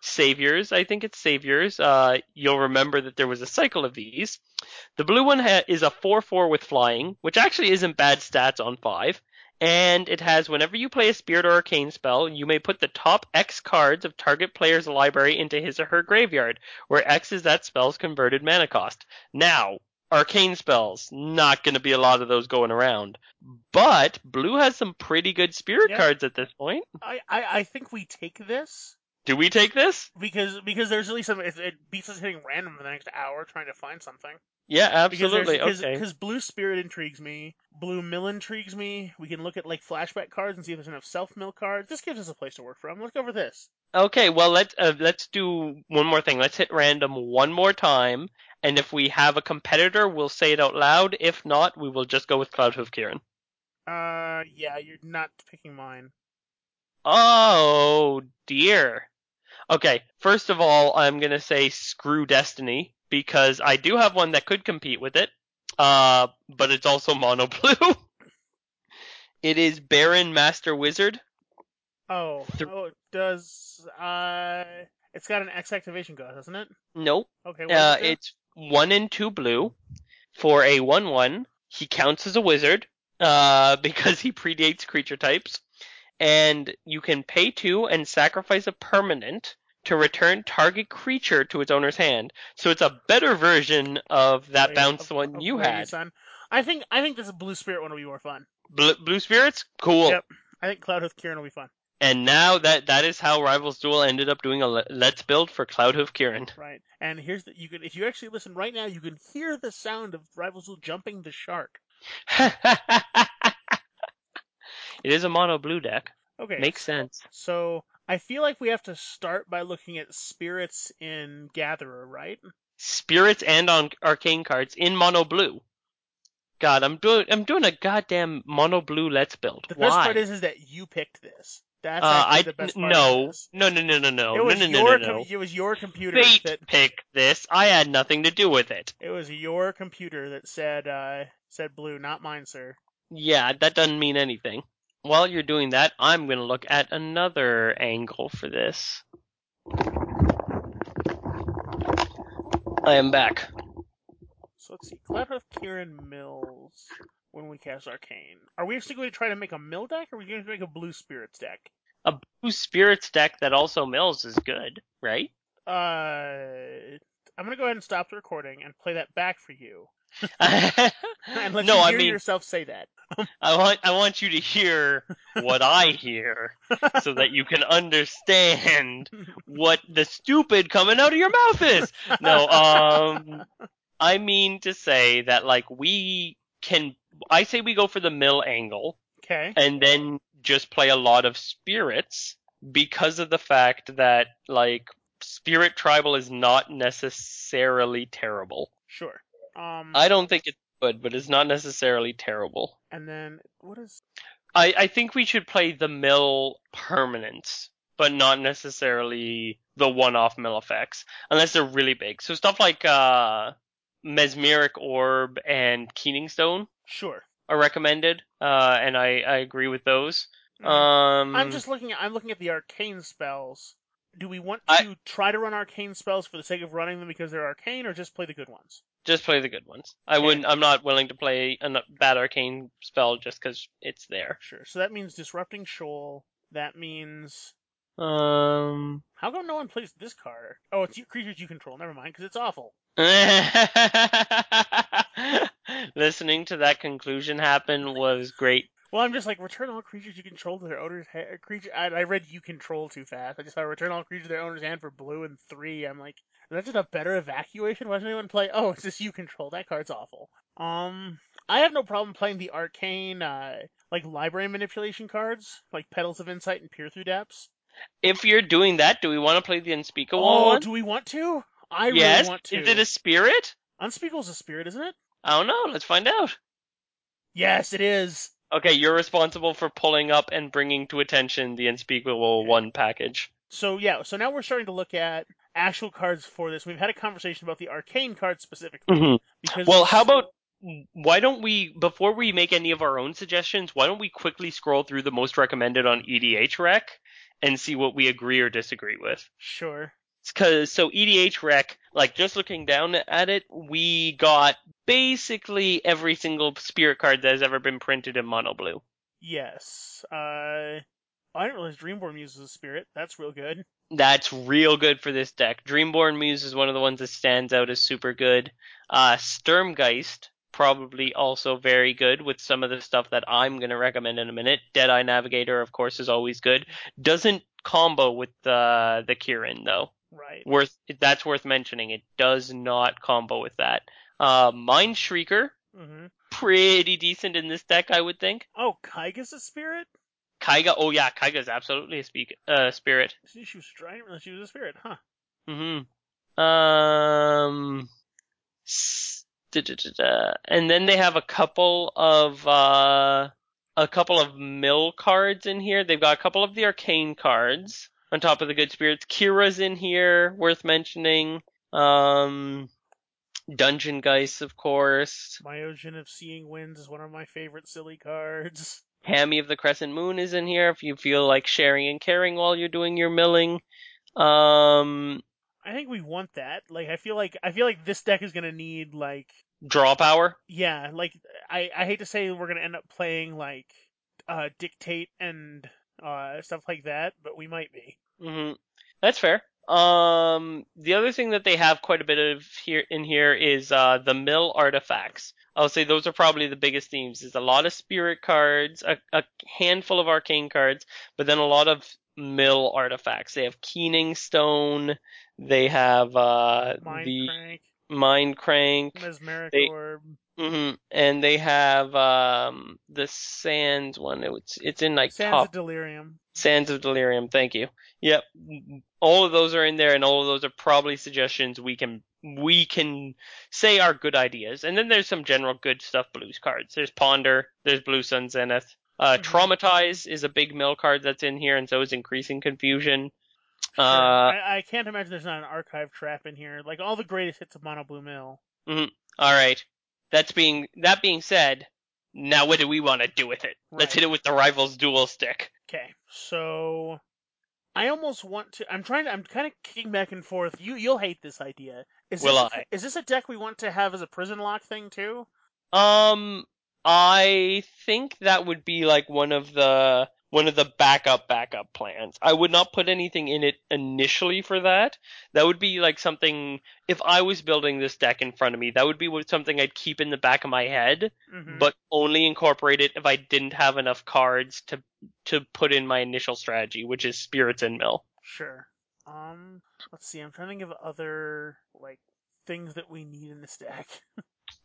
Saviors, I think it's Saviors, you'll remember that there was a cycle of these. The blue one is a 4/4 with flying, which actually isn't bad stats on 5. And it has, whenever you play a spirit or arcane spell, you may put the top X cards of target player's library into his or her graveyard, where X is that spell's converted mana cost. Now, arcane spells, not going to be a lot of those going around. But blue has some pretty good spirit cards at this point. I think we take this. Do we take this? Because there's really some... It beats us hitting random for the next hour trying to find something. Yeah, absolutely. Because Blue Spirit intrigues me. Blue Mill intrigues me. We can look at, like, flashback cards and see if there's enough self-mill cards. This gives us a place to work from. Let's go for this. Okay, well, let's do one more thing. Let's hit random one more time. And if we have a competitor, we'll say it out loud. If not, we will just go with Cloudhoof Kirin. Yeah, you're not picking mine. Oh, dear. Okay, first of all, I'm going to say screw Destiny, because I do have one that could compete with it, but it's also mono blue. It is Baron Master Wizard. Oh, it does... it's got an X activation cost, doesn't it? Nope. Okay, it's 1/2 blue for a 1/1. He counts as a wizard because he predates creature types. And you can pay 2 and sacrifice a permanent to return target creature to its owner's hand. So it's a better version of that bounce one you had. Son. I think this Blue Spirit one will be more fun. Blue Spirits? Cool. Yep. I think Cloudhoof Kirin will be fun. And now that is how Rivals Duel ended up doing a Let's Build for Cloudhoof Kirin. Right. And here's the, if you actually listen right now, you can hear the sound of Rivals Duel jumping the shark. It is a mono blue deck. Okay. Makes sense. So I feel like we have to start by looking at spirits in Gatherer, right? Spirits and on arcane cards in mono blue. God, I'm doing a goddamn mono blue Let's Build. The best part is that you picked this. That's the best part. No. It was your computer that picked this. I had nothing to do with it. It was your computer that said blue, not mine, sir. Yeah, that doesn't mean anything. While you're doing that, I'm going to look at another angle for this. I am back. So let's see. Cloudhoof Kirin mills when we cast Arcane. Are we actually going to try to make a mill deck, or are we going to make a Blue Spirits deck? A Blue Spirits deck that also mills is good, right? I'm going to go ahead and stop the recording and play that back for you. And let you hear yourself say that. I want you to hear what I hear, so that you can understand what the stupid coming out of your mouth is. No, I mean to say that, like, I say we go for the mill angle, okay, and then just play a lot of spirits, because of the fact that, like, Spirit Tribal is not necessarily terrible. Sure. I don't think it's good, but it's not necessarily terrible. And then, what is... I think we should play the mill permanents, but not necessarily the one-off mill effects, unless they're really big. So stuff like Mesmeric Orb and Keening Stone are recommended, and I agree with those. I'm looking at the arcane spells. Do we want to try to run arcane spells for the sake of running them because they're arcane, or just play the good ones? Just play the good ones. I'm not willing to play a bad arcane spell just because it's there. Sure. So that means Disrupting Shoal. That means... How come no one plays this card? Oh, it's creatures you control. Never mind, because it's awful. Listening to that conclusion happen was great. Well, I'm just like, return all creatures you control to their owner's hand. I read you control too fast. I just thought return all creatures to their owner's hand for blue and 3. I'm like, is that just a better evacuation? Why doesn't anyone play? Oh, it's just you control. That card's awful. I have no problem playing the arcane, like, library manipulation cards, like Petals of Insight and Peer Through Depths. If you're doing that, do we want to play the Unspeakable one? Oh, do we want to? I really want to. Is it a spirit? Unspeakable's a spirit, isn't it? I don't know. Let's find out. Yes, it is. Okay, you're responsible for pulling up and bringing to attention the Unspeakable one package. So, yeah, so now we're starting to look at actual cards for this. We've had a conversation about the arcane cards specifically. Mm-hmm. Well, how about, why don't we, before we make any of our own suggestions, why don't we quickly scroll through the most recommended on EDH Rec and see what we agree or disagree with? Sure. So EDH Rec, like, just looking down at it, we got basically every single spirit card that has ever been printed in mono blue. Yes. I didn't realize Dreamborn Muse is a spirit. That's real good. That's real good for this deck. Dreamborn Muse is one of the ones that stands out as super good. Sturmgeist, probably also very good with some of the stuff that I'm going to recommend in a minute. Deadeye Navigator, of course, is always good. Doesn't combo with the Kirin, though. Right. That's worth mentioning. It does not combo with that. Mind Shrieker, pretty decent in this deck, I would think. Oh, Kaiga's a spirit? Kaiga, oh yeah, Kaiga's absolutely a spirit. She was trying to, she was a spirit, huh? Mm-hmm. And then they have a couple of mill cards in here. They've got a couple of the arcane cards on top of the good spirits. Kira's in here, worth mentioning. Dungeon Geist, of course. Myogen of Seeing Winds is one of my favorite silly cards. Kami of the Crescent Moon is in here if you feel like sharing and caring while you're doing your milling. I think we want that. Like, I feel like this deck is gonna need, like, draw power. Yeah, like I hate to say we're gonna end up playing like Dictate and stuff like that, but we might be. Mm-hmm. That's fair. The other thing that they have quite a bit of here is the mill artifacts. I would say those are probably the biggest themes. Is a lot of spirit cards, a handful of arcane cards, but then a lot of mill artifacts. They have Keening Stone, they have Mind Crank, Mesmeric Orb. Mm-hmm. And they have the Sands one. It's in like Sands of Delirium. Thank you. Yep. All of those are in there, and all of those are probably suggestions we can say are good ideas. And then there's some general good stuff blues cards. There's Ponder. There's Blue Sun Zenith. Traumatize is a big mill card that's in here, and so is Increasing Confusion. Sure. I can't imagine there's not an archive trap in here. Like all the greatest hits of Mono Blue Mill. Mm-hmm. All right. That being said, now what do we want to do with it? Right. Let's hit it with the Rivals dual stick. Okay, so I almost want to. I'm kind of kicking back and forth. You'll hate this idea. Is this a deck we want to have as a prison lock thing too? I think that would be like one of the backup plans. I would not put anything in it initially for that. That would be like something, if I was building this deck in front of me, that would be something I'd keep in the back of my head, but only incorporate it if I didn't have enough cards to put in my initial strategy, which is spirits and mill. Sure. Let's see. I'm trying to think of other like things that we need in this deck.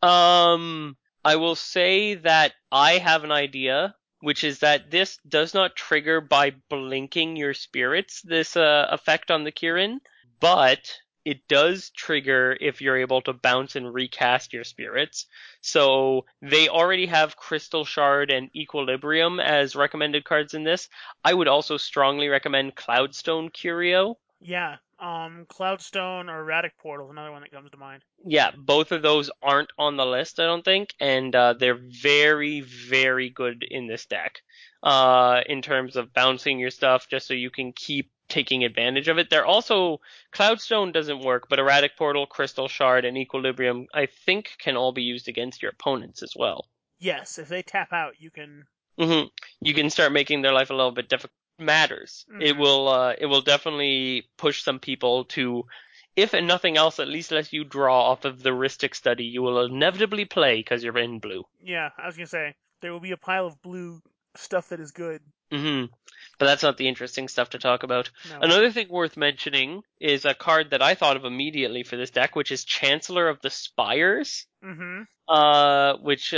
I will say that I have an idea, which is that this does not trigger by blinking your spirits, this effect on the Kirin, but it does trigger if you're able to bounce and recast your spirits. So they already have Crystal Shard and Equilibrium as recommended cards in this. I would also strongly recommend Cloudstone Curio. Yeah, Cloudstone or Erratic Portal is another one that comes to mind. Yeah, both of those aren't on the list, I don't think, and they're very, very good in this deck in terms of bouncing your stuff just so you can keep taking advantage of it. They're also, Cloudstone doesn't work, but Erratic Portal, Crystal Shard, and Equilibrium, I think, can all be used against your opponents as well. Yes, if they tap out, you can... Mm-hmm. You can start making their life a little bit difficult. Matters. Mm-hmm. It will definitely push some people to, if and nothing else, at least let you draw off of the Ristic Study you will inevitably play because you're in blue. Yeah, I was going to say, there will be a pile of blue stuff that is good. Mm-hmm. But that's not the interesting stuff to talk about. No. Another thing worth mentioning is a card that I thought of immediately for this deck, which is Chancellor of the Spires, which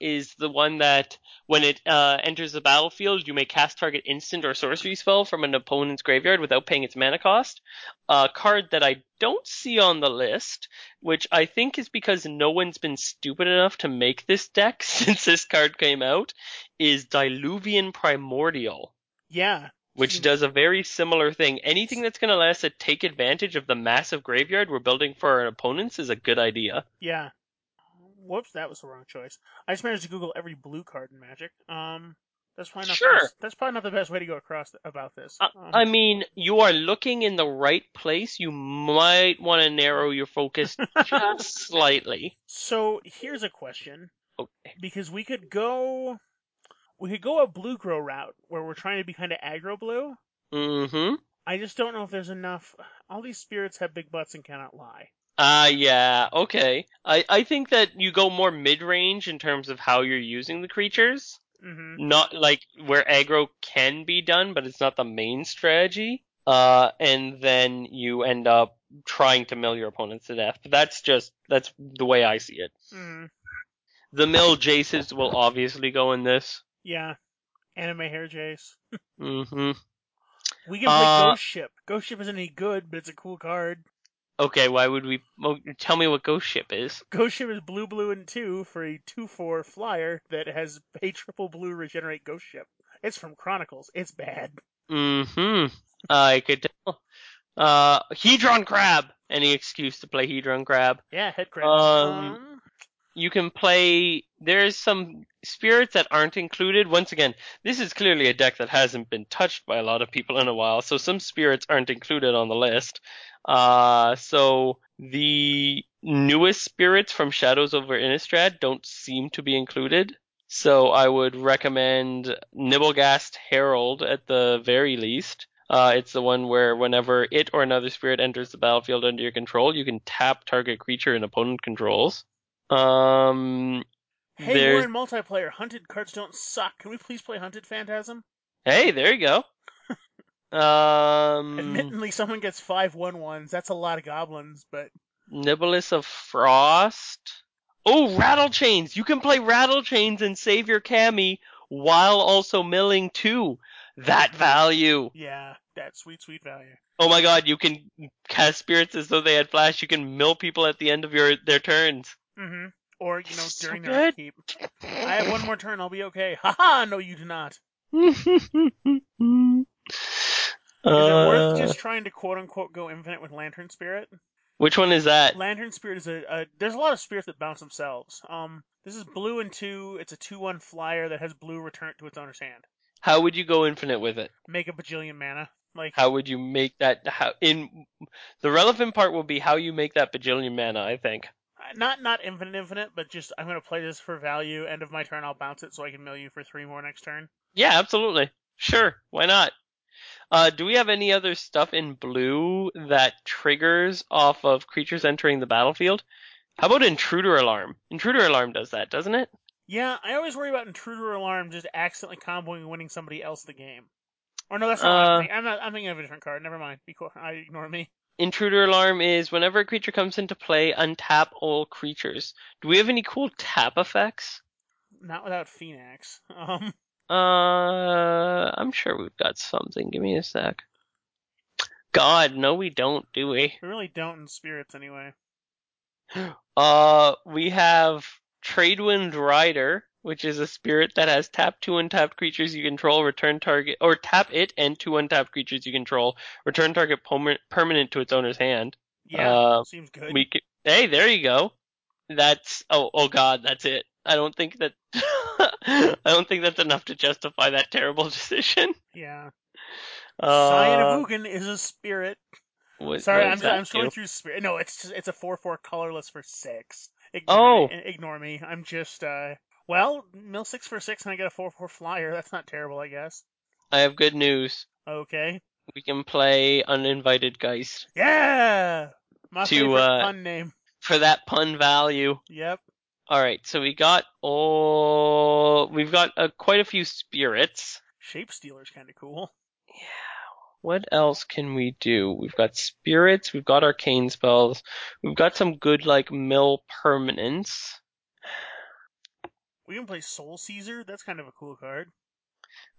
is the one that when it enters the battlefield, you may cast target instant or sorcery spell from an opponent's graveyard without paying its mana cost. A card that I don't see on the list, which I think is because no one's been stupid enough to make this deck since this card came out, is Diluvian Primordial. Yeah. Which does a very similar thing. Anything that's going to let us take advantage of the massive graveyard we're building for our opponents is a good idea. Yeah. Whoops, that was the wrong choice. I just managed to Google every blue card in Magic. That's probably not the best way to go about this. I mean, you are looking in the right place. You might want to narrow your focus just slightly. So here's a question. Okay. Because we could go a blue grow route where we're trying to be kind of aggro blue. Mm-hmm. I just don't know if there's enough. All these spirits have big butts and cannot lie. Yeah, okay. I think that you go more mid-range in terms of how you're using the creatures. Mm-hmm. Not like where aggro can be done, but it's not the main strategy. And then you end up trying to mill your opponents to death. But that's the way I see it. Mm-hmm. The mill Jaces will obviously go in this. Yeah. Anime hair Jace. Mm-hmm. We can play Ghost Ship. Ghost Ship isn't any good, but it's a cool card. Okay, why would we... Tell me what Ghost Ship is. Ghost Ship is blue and 2 for a 2/4 flyer that has a triple blue regenerate Ghost Ship. It's from Chronicles. It's bad. Mm-hmm. I could tell. Hedron Crab! Any excuse to play Hedron Crab. Yeah, Head Crab. You can play... There's some spirits that aren't included. Once again, this is clearly a deck that hasn't been touched by a lot of people in a while, so some spirits aren't included on the list. So the newest spirits from Shadows over Innistrad don't seem to be included. So I would recommend Nibblegast Herald at the very least. It's the one where whenever it or another spirit enters the battlefield under your control, you can tap target creature and opponent controls. Hey, we're in multiplayer. Hunted cards don't suck. Can we please play Hunted Phantasm? Hey, there you go. Admittedly, someone gets 5/1/1s. That's a lot of goblins, but... Nibelus of Frost. Oh, Rattle Chains! You can play Rattle Chains and save your Kami while also milling too. That value! Yeah, that sweet, sweet value. Oh my god, you can cast spirits as though they had flash. You can mill people at the end of their turns. Mm-hmm. Or, you know, during their upkeep. I have one more turn, I'll be okay. Haha, no you do not. Is it worth just trying to quote-unquote go infinite with Lantern Spirit? Which one is that? Lantern Spirit is there's a lot of spirits that bounce themselves. This is blue and 2. It's a 2/1 flyer that has blue returned to its owner's hand. How would you go infinite with it? Make a bajillion mana. Like, how would you make that? The relevant part will be how you make that bajillion mana, I think. Not infinite, but just I'm going to play this for value. End of my turn, I'll bounce it so I can mill you for 3 more next turn. Yeah, absolutely. Sure. Why not? Do we have any other stuff in blue that triggers off of creatures entering the battlefield? How about Intruder Alarm? Intruder Alarm does that, doesn't it? Yeah, I always worry about Intruder Alarm just accidentally comboing and winning somebody else the game. Or no, that's not what I'm thinking. I'm thinking of a different card. Never mind. Be cool. Ignore me. Intruder Alarm is whenever a creature comes into play, untap all creatures. Do we have any cool tap effects? Not without Phoenix. I'm sure we've got something. Give me a sec. God, no we don't, do we? We really don't in spirits anyway. We have Tradewind Rider, which is a spirit that has tap 2 untapped creatures you control, return target, or tap it and 2 untapped creatures you control, return target permanent to its owner's hand. Yeah, seems good. Hey, there you go. That's, oh god, that's it. I don't think that... I don't think that's enough to justify that terrible decision. Yeah. Scion of Ugin is a spirit. Sorry, I'm scrolling through spirit. No, it's a 4/4 colorless for 6. Ignore me. I'm just mill 6 for 6 and I get a 4/4 flyer. That's not terrible, I guess. I have good news. Okay. We can play Uninvited Geist. Yeah. My favorite pun name. For that pun value. Yep. All right, so we've got quite a few spirits. Shapestealer's kind of cool. Yeah. What else can we do? We've got spirits. We've got arcane spells. We've got some good like mill permanents. We can play Soul Caesar. That's kind of a cool card.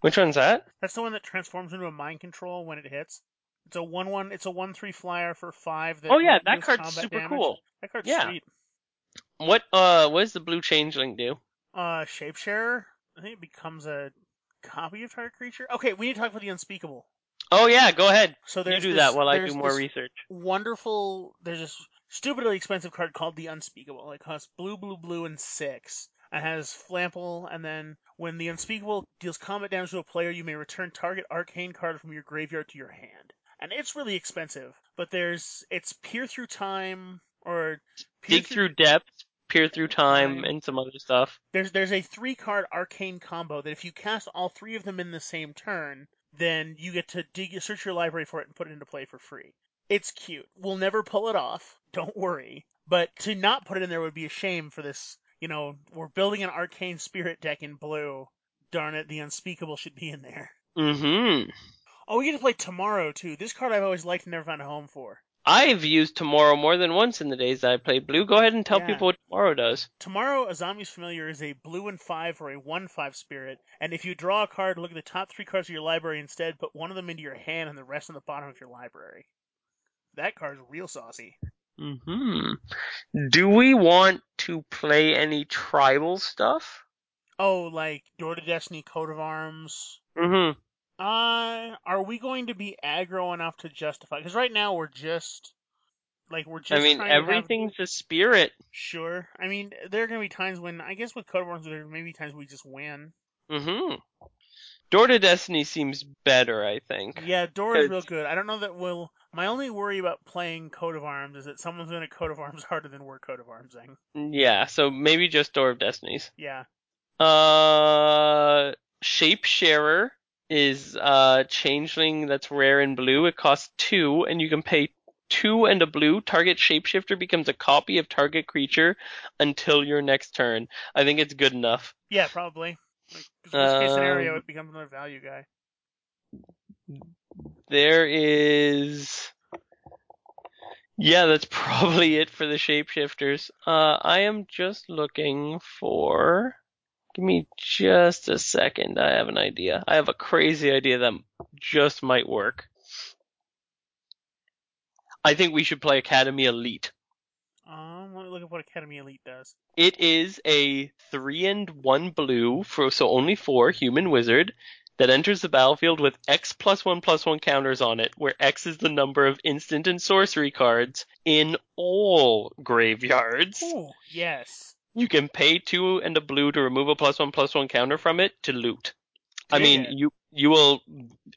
Which one's that? That's the one that transforms into a mind control when it hits. It's a 1/1. It's a 1/3 flyer for 5. That that card's super cool. That card's sweet. What does the blue changeling do? Shapesharer? I think it becomes a copy of target creature. Okay, we need to talk about the Unspeakable. Oh yeah, go ahead. So you do that while I do more research. Wonderful, there's this stupidly expensive card called the Unspeakable. It costs blue and 6. It has Flample, and then when the Unspeakable deals combat damage to a player, you may return target arcane card from your graveyard to your hand. And it's really expensive, but it's Peer Through Time, or... Dig Through Depths, Peer Through Time, and some other stuff. There's a 3-card arcane combo that if you cast all 3 of them in the same turn, then you get to search your library for it and put it into play for free. It's cute. We'll never pull it off, don't worry. But to not put it in there would be a shame for this, you know, we're building an arcane spirit deck in blue. Darn it, the Unspeakable should be in there. Mm-hmm. Oh, we get to play Tomorrow, too. This card I've always liked and never found a home for. I've used Tomorrow more than once in the days that I played blue. Go ahead and tell people what Tomorrow does. Tomorrow, a Zombie's Familiar, is a blue and 5 or a 1/5 spirit, and if you draw a card, look at the top 3 cards of your library instead, put one of them into your hand and the rest on the bottom of your library. That card's real saucy. Mm-hmm. Do we want to play any tribal stuff? Oh, like Door to Destiny, Coat of Arms? Mm-hmm. Are we going to be aggro enough to justify? Because right now we're just. I mean, everything's a spirit. Sure. I mean, there are going to be times when, I guess with Coat of Arms, there may be times we just win. Mm-hmm. Door to Destiny seems better, I think. Yeah, Door is real good. I don't know that we'll... My only worry about playing Coat of Arms is that someone's going to Coat of Arms harder than we're Coat of Armsing. Yeah, so maybe just Door of Destinies. Yeah. Shapesharer is a changeling that's rare in blue. It costs 2, and you can pay 2 and a blue, target shapeshifter becomes a copy of target creature until your next turn. I think it's good enough. Yeah, probably. Like, worst case scenario, it becomes another value guy. There is... Yeah, that's probably it for the shapeshifters. I am just looking for... Give me just a second. I have an idea. I have a crazy idea that just might work. I think we should play Academy Elite. Let me look at what Academy Elite does. It is a 3 and 1 blue, so only 4, human wizard, that enters the battlefield with X +1/+1 counters on it, where X is the number of instant and sorcery cards in all graveyards. Ooh, yes. You can pay 2 and a blue to remove a +1/+1 counter from it to loot. I mean, you will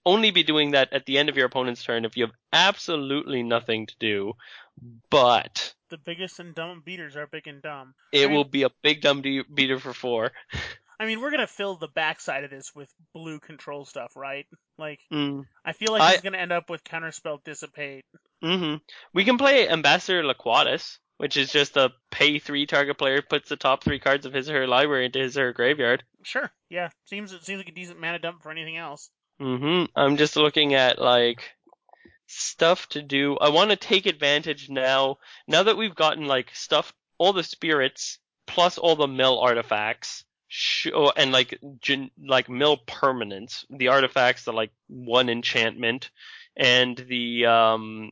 only be doing that at the end of your opponent's turn if you have absolutely nothing to do, but... The biggest and dumb beaters are big and dumb. It will be a big dumb beater for 4. I mean, we're going to fill the backside of this with blue control stuff, right? Like, I feel like he's going to end up with Counterspell Dissipate. Mm-hmm. We can play Ambassador Laquatus, which is just a pay 3 target player puts the top 3 cards of his or her library into his or her graveyard. Sure, yeah. Seems like a decent mana dump for anything else. Mm-hmm. I'm just looking at, like... stuff to do. I want to take advantage now that we've gotten like stuff, all the spirits plus all the mill artifacts and like mill permanents, the artifacts, the like 1 enchantment and the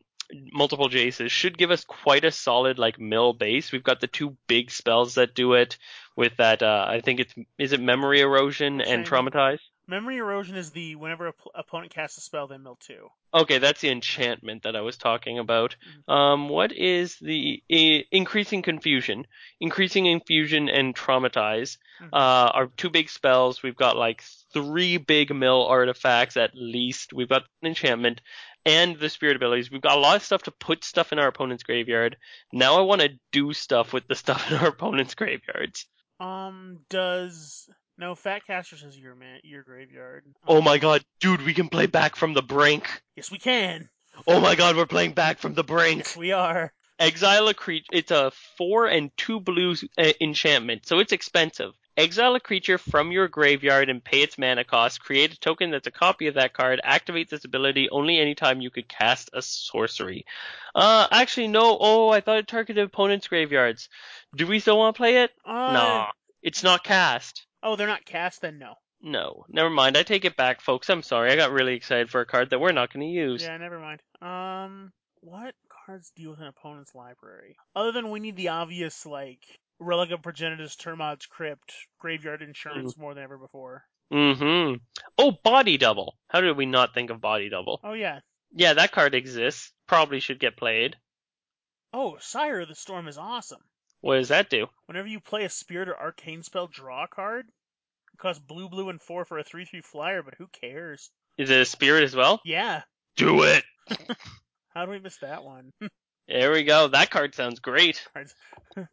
multiple Jaces should give us quite a solid like mill base. We've got the 2 big spells that do it with that. I think is it Memory Erosion and Traumatize? Memory Erosion is the whenever opponent casts a spell, they mill 2. Okay, that's the enchantment that I was talking about. Mm-hmm. What is the Increasing Confusion? Increasing Infusion and Traumatize are 2 big spells. We've got like 3 big mill artifacts at least. We've got an enchantment and the spirit abilities. We've got a lot of stuff to put stuff in our opponent's graveyard. Now I want to do stuff with the stuff in our opponent's graveyards. No, Fat Caster says your graveyard. Oh my god, dude, we can play Back from the Brink. Yes, we can. Oh my god, we're playing Back from the Brink. Yes, we are. Exile a creature. It's a 4 and 2 blues enchantment, so it's expensive. Exile a creature from your graveyard and pay its mana cost. Create a token that's a copy of that card. Activate this ability only anytime you could cast a sorcery. Actually, no. Oh, I thought it targeted opponents' graveyards. Do we still want to play it? Nah, it's not cast. Oh, they're not cast, then no. No, never mind. I take it back, folks. I'm sorry. I got really excited for a card that we're not going to use. Yeah, never mind. What cards deal with an opponent's library? Other than we need the obvious, like, Relic of Progenitus, Termod's Crypt, Graveyard Insurance more than ever before. Mm-hmm. Oh, Body Double. How did we not think of Body Double? Oh, yeah. Yeah, that card exists. Probably should get played. Oh, Sire of the Storm is awesome. What does that do? Whenever you play a spirit or arcane spell, draw a card. It costs blue, blue, and 4 for a 3/3 flyer, but who cares? Is it a spirit as well? Yeah. Do it! How did we miss that one? There we go. That card sounds great. Cards.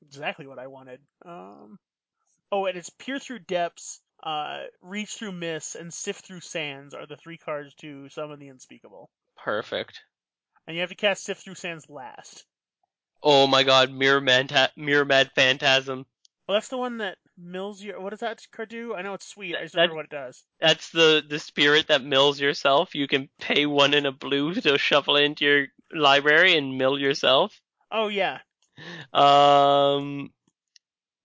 Exactly what I wanted. And it's Peer Through Depths, Reach Through Mists, and Sift Through Sands are the 3 cards to summon the Unspeakable. Perfect. And you have to cast Sift Through Sands last. Oh my god, Mirror Mad Phantasm. Well, that's the one that mills your... What does that card do? I know it's sweet, I just don't remember what it does. That's the spirit that mills yourself. You can pay 1 in a blue to shuffle it into your library and mill yourself. Oh, yeah.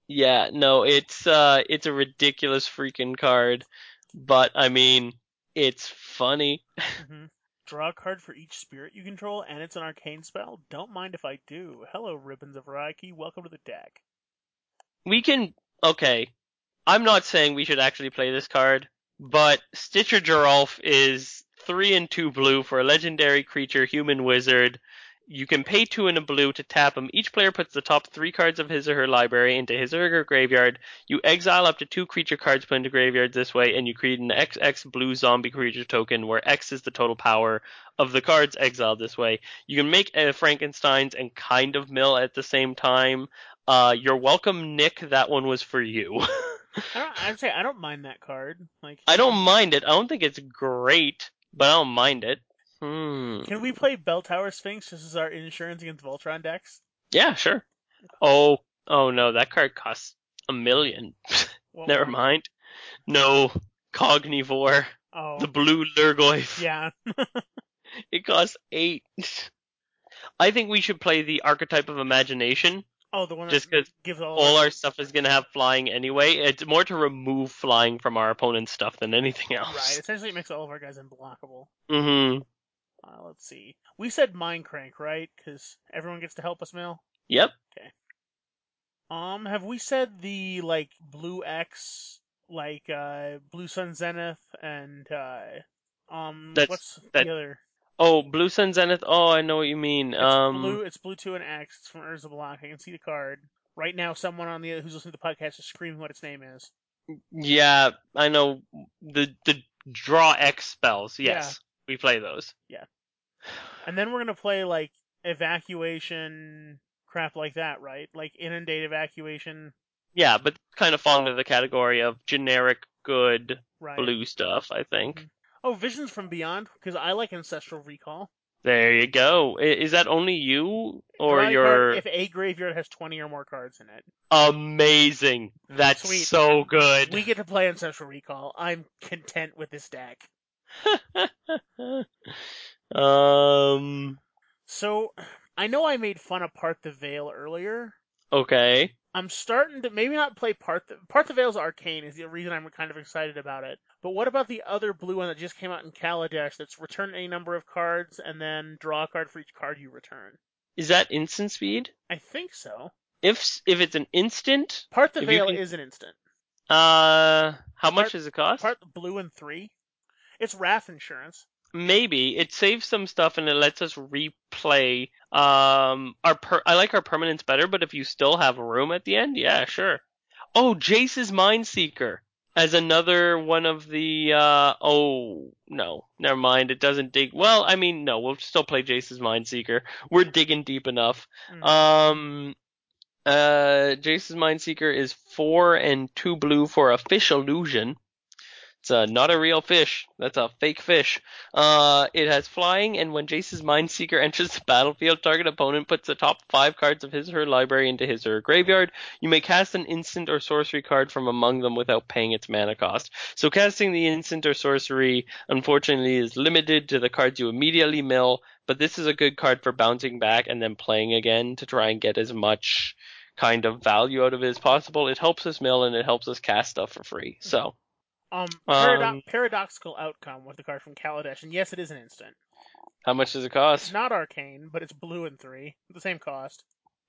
Yeah, no, it's a ridiculous freaking card. But, I mean, it's funny. Mm-hmm. Draw a card for each spirit you control, and it's an arcane spell. Don't mind if I do. Hello, Ribbons of Raiki. Welcome to the deck. Okay. I'm not saying we should actually play this card, but Stitcher Giralf is 3 and 2 blue for a legendary creature, human wizard. You can pay 2 and a blue to tap them. Each player puts the top 3 cards of his or her library into his or her graveyard. You exile up to 2 creature cards put into graveyards this way, and you create an XX blue zombie creature token where X is the total power of the cards exiled this way. You can make Frankensteins and kind of mill at the same time. You're welcome, Nick. That one was for you. I don't mind that card. Like, I don't mind it. I don't think it's great, but I don't mind it. Can we play Belltower Sphinx just as our insurance against Voltron decks? Yeah, sure. Oh no, that card costs $1 million. Well, never mind. No, Cognivore. Oh. The blue Lurgoyf. Yeah. It costs 8. I think we should play the Archetype of Imagination. Oh, the one just because all our stuff is going to have flying anyway. It's more to remove flying from our opponent's stuff than anything else. Right, essentially it makes all of our guys unblockable. Mm-hmm. Let's see. We said Mindcrank, right? Because everyone gets to help us, Mel? Yep. Okay. Have we said the, like, Blue X, like, Blue Sun Zenith, and, what's the other? Oh, Blue Sun Zenith. Oh, I know what you mean. It's blue 2 and X. It's from Urza Block. I can see the card. Right now, someone on who's listening to the podcast is screaming what its name is. Yeah, I know. The draw X spells. Yes, yeah. We play those. Yeah. And then we're going to play, like, evacuation, crap like that, right? Like, inundate evacuation. Yeah, but kind of fall into the category of generic, good, blue stuff, I think. Mm-hmm. Oh, Visions from Beyond, because I like Ancestral Recall. There you go. Is that only you, or your... If a graveyard has 20 or more cards in it. Amazing. That's so good. We get to play Ancestral Recall. I'm content with this deck. So, I know I made fun of Part the Veil earlier. Okay. I'm starting to maybe not play Part the Veil's Arcane is the reason I'm kind of excited about it. But what about the other blue one that just came out in Kaladesh that's return any number of cards and then draw a card for each card you return? Is that instant speed? I think so. If it's an instant? Part the Veil is an instant. How much does it cost? Part blue and 3. It's Wrath Insurance. Maybe. It saves some stuff and it lets us replay. I like our permanents better, but if you still have room at the end, yeah, sure. Oh, Jace's Mindseeker as another one of the, oh, no, never mind. It doesn't dig. Well, I mean, no, we'll still play Jace's Mindseeker. We're digging deep enough. Mm-hmm. Jace's Mindseeker is 4 and 2 blue for a fish illusion. It's not a real fish. That's a fake fish. It has flying, and when Jace's Mindseeker enters the battlefield, target opponent puts the top 5 cards of his or her library into his or her graveyard. You may cast an instant or sorcery card from among them without paying its mana cost. So casting the instant or sorcery, unfortunately, is limited to the cards you immediately mill, but this is a good card for bouncing back and then playing again to try and get as much kind of value out of it as possible. It helps us mill, and it helps us cast stuff for free, so... Paradoxical Outcome was the card from Kaladesh, and yes, it is an instant. How much does it cost? It's not Arcane, but it's blue and 3. The same cost.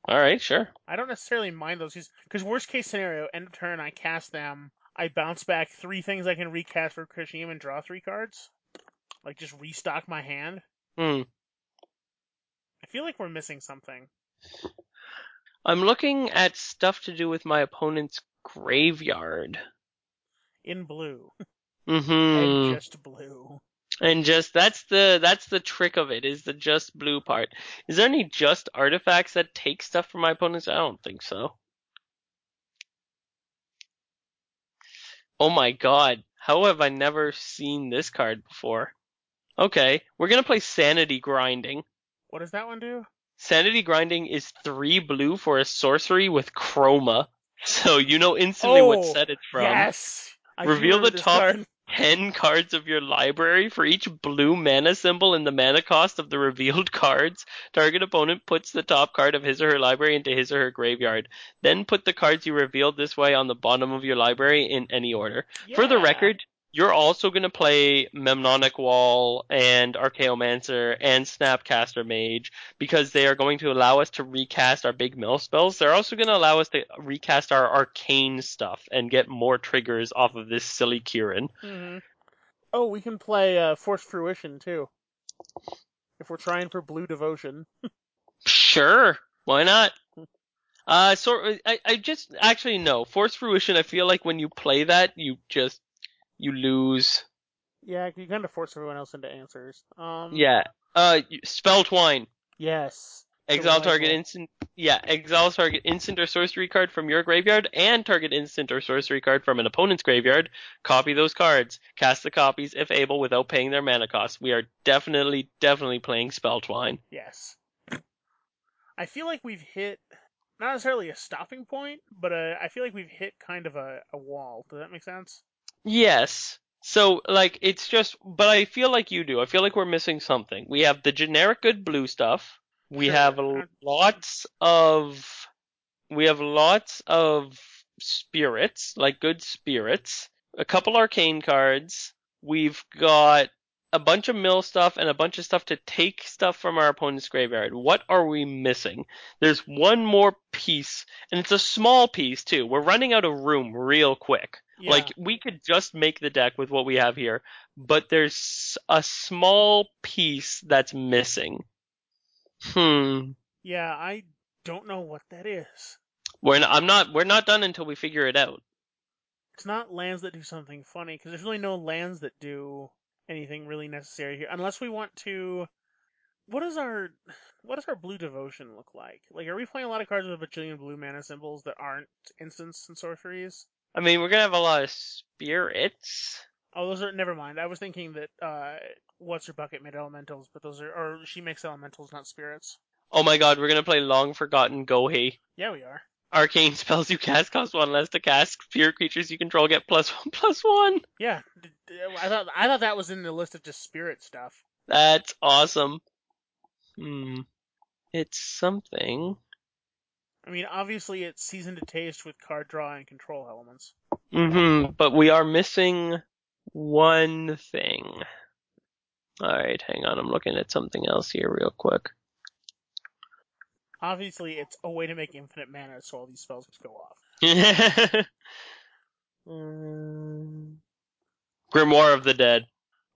Alright, sure. I don't necessarily mind those, because worst case scenario, end of turn, I cast them, I bounce back 3 things I can recast for Krishim and draw 3 cards. Like, just restock my hand. Hmm. I feel like we're missing something. I'm looking at stuff to do with my opponent's graveyard. In blue. Mm-hmm. And just blue. And just, that's the trick of it, is the just blue part. Is there any just artifacts that take stuff from my opponents? I don't think so. Oh my god, how have I never seen this card before? Okay, we're gonna play Sanity Grinding. What does that one do? Sanity Grinding is 3 blue for a sorcery with chroma, so you know instantly what set it's from. Yes! Reveal the top 10 cards of your library for each blue mana symbol and the mana cost of the revealed cards. Target opponent puts the top card of his or her library into his or her graveyard. Then put the cards you revealed this way on the bottom of your library in any order. Yeah. For the record, you're also going to play Memnonic Wall and Archaeomancer and Snapcaster Mage because they are going to allow us to recast our big mill spells. They're also going to allow us to recast our arcane stuff and get more triggers off of this silly Kirin. Mm-hmm. Oh, we can play Forced Fruition, too. If we're trying for Blue Devotion. Sure. Why not? No. Forced Fruition, I feel like when you play that, you lose. Yeah, you kind of force everyone else into answers. Spell Twine. Yes. Exiles target instant or sorcery card from your graveyard and target instant or sorcery card from an opponent's graveyard. Copy those cards. Cast the copies, if able, without paying their mana cost. We are definitely playing Spelltwine. Yes. I feel like we've hit, not necessarily a stopping point, but I feel like we've hit kind of a wall. Does that make sense? Yes. So, like, it's just, but I feel like you do. I feel like we're missing something. We have the generic good blue stuff. We have lots of spirits, like good spirits, a couple arcane cards. We've got a bunch of mill stuff and a bunch of stuff to take stuff from our opponent's graveyard. What are we missing? There's one more piece, and it's a small piece too. We're running out of room real quick. Yeah. Like, we could just make the deck with what we have here, but there's a small piece that's missing. Yeah, I don't know what that is. We're not done until we figure it out. It's not lands that do something funny, because there's really no lands that do anything really necessary here, unless we want to. What does our blue devotion look like? Like, are we playing a lot of cards with a bajillion blue mana symbols that aren't instants and sorceries? I mean, we're going to have a lot of spirits. Oh, those are... Never mind. I was thinking that, What's-Her-Bucket made elementals, but those are... Or she makes elementals, not spirits. Oh my god, we're going to play long-forgotten Gohei. Yeah, we are. Arcane spells you cast cost one less to cast. Pure creatures you control get +1/+1. Yeah. I thought that was in the list of just spirit stuff. That's awesome. It's something... I mean, obviously it's seasoned to taste with card draw and control elements. But we are missing one thing. Alright, hang on, I'm looking at something else here real quick. Obviously it's a way to make infinite mana, so all these spells just go off. Grimoire of the Dead.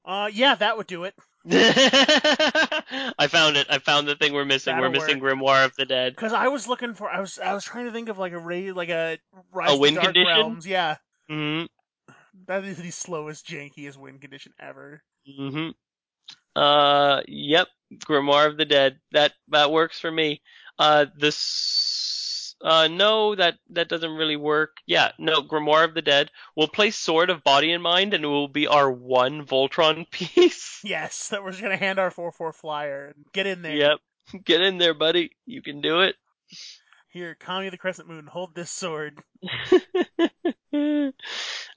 Yeah, that would do it. I found it. I found the thing we're missing. That'll missing Grimoire of the Dead. Because I was looking for. I was trying to think of like a Rise of the Dark Realms. Yeah. Mm-hmm. That is the slowest, jankiest win condition ever. Mm-hmm. Yep. Grimoire of the Dead. That works for me. No, that doesn't really work. Yeah, no, Grimoire of the Dead. We'll play Sword of Body and Mind, and it will be our one Voltron piece. Yes, that we're just going to hand our 4/4 flyer. Get in there. Yep, get in there, buddy. You can do it. Here, Kami the Crescent Moon, hold this sword.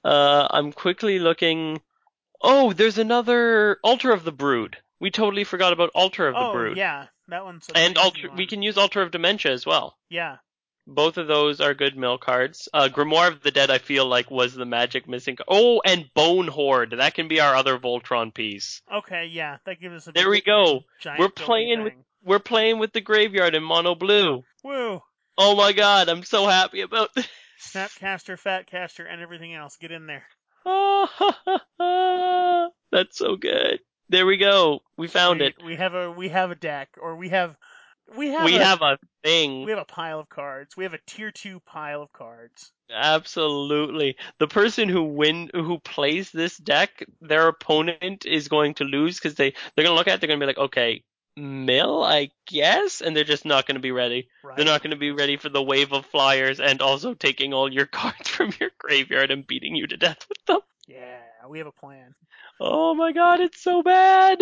I'm quickly looking. Oh, there's another Altar of the Brood. We totally forgot about Altar of the Brood. Oh, yeah, that one's... And we can use Altar of Dementia as well. Yeah. Both of those are good mill cards. Grimoire of the Dead, I feel like, was the magic missing card. Oh, and Bone Horde. That can be our other Voltron piece. Okay, yeah. That gives us a... There we go. We're playing with the graveyard in mono blue. Woo. Oh my god, I'm so happy about this. Snapcaster, Fatcaster, and everything else. Get in there. Oh, that's so good. There we go. We found it. We have a deck, or we have a thing. We have a pile of cards. We have a tier 2 pile of cards. Absolutely. The person who plays this deck, their opponent is going to lose, because they're going to look at it, they're going to be like, okay, mill, I guess, and they're just not going to be ready. Right. They're not going to be ready for the wave of flyers and also taking all your cards from your graveyard and beating you to death with them. Yeah, we have a plan. Oh my god, it's so bad.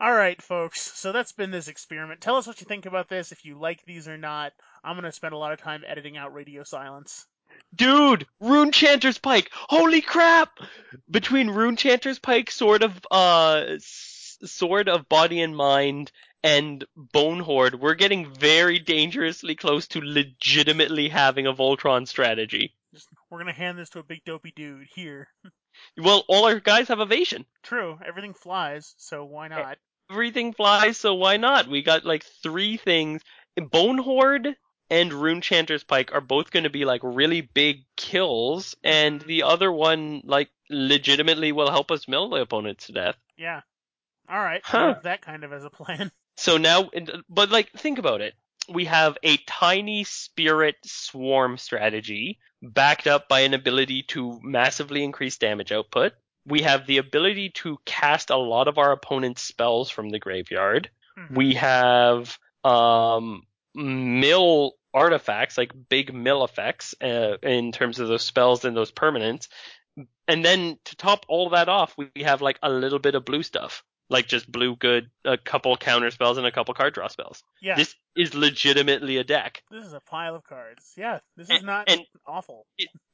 All right, folks, so that's been this experiment. Tell us what you think about this, if you like these or not. I'm going to spend a lot of time editing out radio silence. Dude, Rune Chanter's Pike! Holy crap! Between Rune Chanter's Pike, Sword of Body and Mind, and Bone Horde, we're getting very dangerously close to legitimately having a Voltron strategy. We're going to hand this to a big dopey dude here. Well, all our guys have evasion. True. Everything flies, so why not? Everything flies, so why not? We got like 3 things. Bone Horde and Rune Chanter's Pike are both going to be like really big kills, and the other one like legitimately will help us mill the opponents to death. Yeah. All right. Huh. That kind of as a plan. So now, but like, think about it. We have a tiny spirit swarm strategy backed up by an ability to massively increase damage output. We have the ability to cast a lot of our opponent's spells from the graveyard. We have mill artifacts, like big mill effects in terms of those spells and those permanents. And then to top all that off, we have like a little bit of blue stuff, like just blue good, a couple counter spells and a couple card draw spells. Yeah. This is legitimately a deck. This is a pile of cards. Yeah, this is not awful.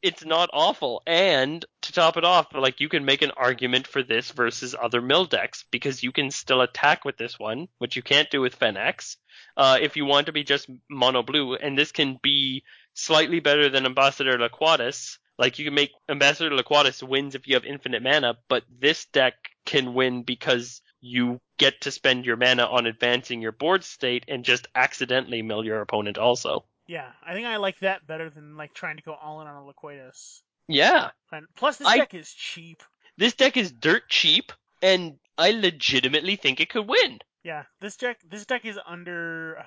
It's not awful. And to top it off, like you can make an argument for this versus other mill decks because you can still attack with this one, which you can't do with Fennex, if you want to be just mono blue. And this can be slightly better than Ambassador Laquatus. Like, you can make Ambassador Laquatus wins if you have infinite mana, but this deck can win because you get to spend your mana on advancing your board state and just accidentally mill your opponent also. Yeah, I think I like that better than, like, trying to go all in on a Laquatus. Yeah. And plus, this deck is cheap. This deck is dirt cheap, and I legitimately think it could win. Yeah, this deck is under...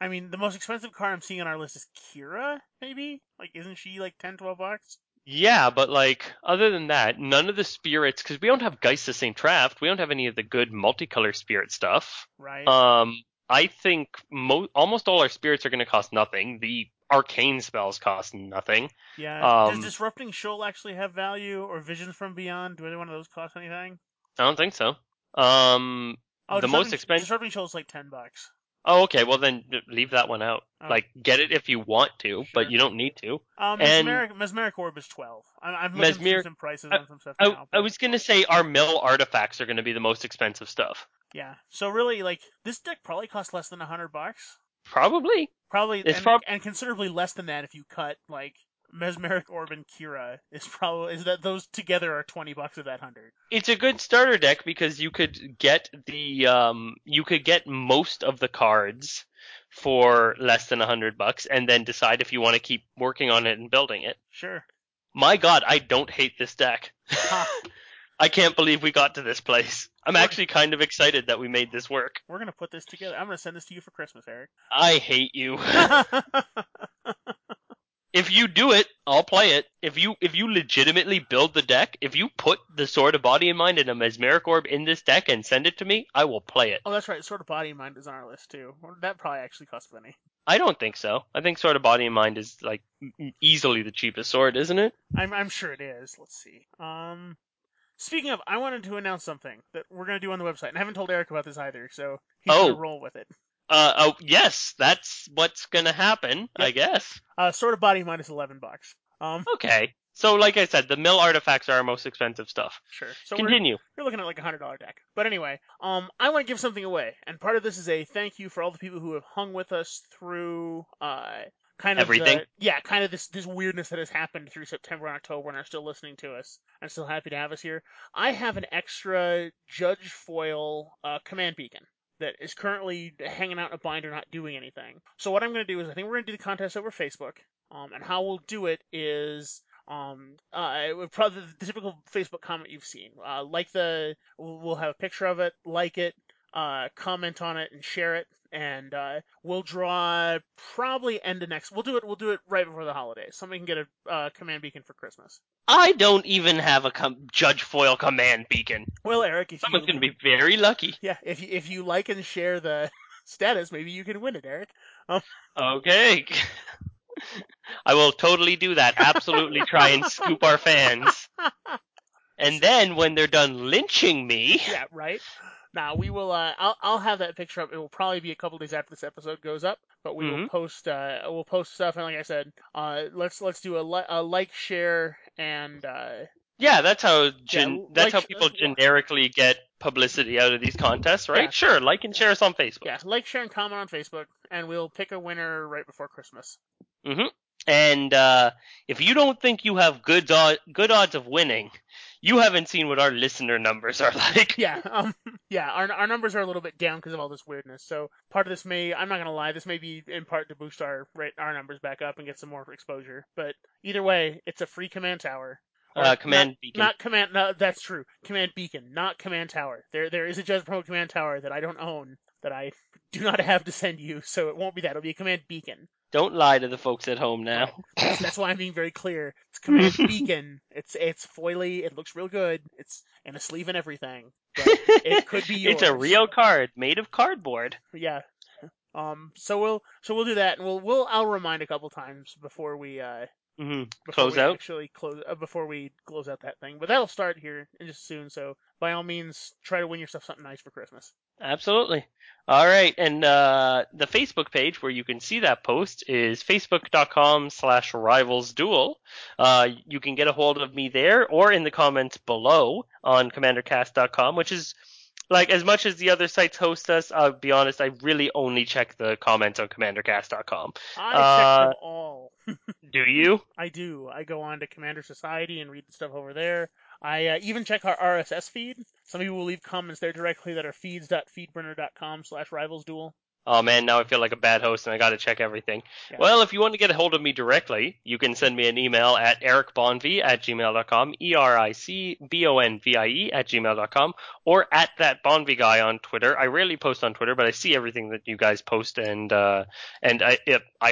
I mean, the most expensive card I'm seeing on our list is Kira, maybe? Like, isn't she, like, 10, 12 bucks? Yeah, but like other than that, none of the spirits, because we don't have Geist of St. Traft, we don't have any of the good multicolor spirit stuff. Right. I think almost all our spirits are going to cost nothing. The arcane spells cost nothing. Yeah. Does Disrupting Shoal actually have value, or Visions from Beyond? Do any one of those cost anything? I don't think so. The most expensive Disrupting Shoal is like $10. Oh, okay. Well, then leave that one out. Okay. Like, get it if you want to, sure, but you don't need to. Mesmeric Orb is $12. I'm looking for some prices on some stuff now. I was going to say our mill artifacts are going to be the most expensive stuff. Yeah. So really, like, this deck probably costs less than $100. Probably. And considerably less than that if you cut, like, Mesmeric Orb and Kira is that those together are $20 of that $100. It's a good starter deck because you could get the most of the cards for less than $100 and then decide if you want to keep working on it and building it. Sure. My God, I don't hate this deck. I can't believe we got to this place. I'm actually kind of excited that we made this work. We're gonna put this together. I'm gonna send this to you for Christmas, Eric. I hate you. If you do it, I'll play it. If you legitimately build the deck, if you put the Sword of Body and Mind and a Mesmeric Orb in this deck and send it to me, I will play it. Oh, that's right. Sword of Body and Mind is on our list, too. That probably actually costs money. I don't think so. I think Sword of Body and Mind is, like, easily the cheapest sword, isn't it? I'm sure it is. Let's see. Speaking of, I wanted to announce something that we're going to do on the website, and I haven't told Eric about this either, so he's going to roll with it. Yes, that's what's gonna happen, yep. I guess. Sword of Body minus $11. Okay. So, like I said, the mill artifacts are our most expensive stuff. Sure. So continue. We're looking at like $100 deck. But anyway, I want to give something away, and part of this is a thank you for all the people who have hung with us through, kind of everything. This weirdness that has happened through September and October and are still listening to us. I'm still happy to have us here. I have an extra Judge Foil, command beacon that is currently hanging out in a binder, not doing anything. So what I'm going to do is I think we're going to do the contest over Facebook. And how we'll do it is probably the typical Facebook comment you've seen. We'll have a picture of it, like it, comment on it, and share it. And we'll draw probably end of next. We'll do it right before the holidays. Somebody can get a command beacon for Christmas. I don't even have a Judge Foil command beacon. Well, Eric, someone's going to be very lucky. Yeah, if you like and share the status, maybe you can win it, Eric. Okay. I will totally do that. Absolutely try and scoop our fans. And then when they're done lynching me... Yeah, right. Now, we will, I'll have that picture up. It will probably be a couple days after this episode goes up, but we will post, we'll post stuff. And like I said, let's do a like, share, and, yeah, that's how people generically get publicity out of these contests, right? Yeah. Sure. Like and share us on Facebook. Yeah. Like, share, and comment on Facebook, and we'll pick a winner right before Christmas. Mm-hmm. And, if you don't think you have good odds of winning, you haven't seen what our listener numbers are like. Yeah, our numbers are a little bit down because of all this weirdness. So part of this I'm not going to lie, this may be in part to boost our numbers back up and get some more exposure. But either way, it's a free command tower. Command beacon. That's true. Command beacon, not command tower. There is a Judge Promo command tower that I don't own, that I do not have to send you, so it won't be that. It'll be a command beacon. Don't lie to the folks at home now. That's why I'm being very clear. It's Command Beacon. It's foily. It looks real good. It's in a sleeve and everything. But it could be yours. It's a real card made of cardboard. Yeah. So we'll do that, and I'll remind a couple times before we close out that thing. But that'll start here just soon. So by all means, try to win yourself something nice for Christmas. Absolutely. All right. And the Facebook page where you can see that post is facebook.com/rivalsduel. You can get a hold of me there or in the comments below on commandercast.com, which is like, as much as the other sites host us, I'll be honest, I really only check the comments on commandercast.com. I check them all. Do you? I do. I go on to Commander Society and read the stuff over there. I even check our RSS feed. Some people will leave comments there directly that are feeds.feedburner.com/rivalsduel. Oh, man, now I feel like a bad host, and I got to check everything. Yeah. Well, if you want to get a hold of me directly, you can send me an email at ericbonvie@gmail.com, ericbonvie@gmail.com, or at that Bonvie guy on Twitter. I rarely post on Twitter, but I see everything that you guys post, and I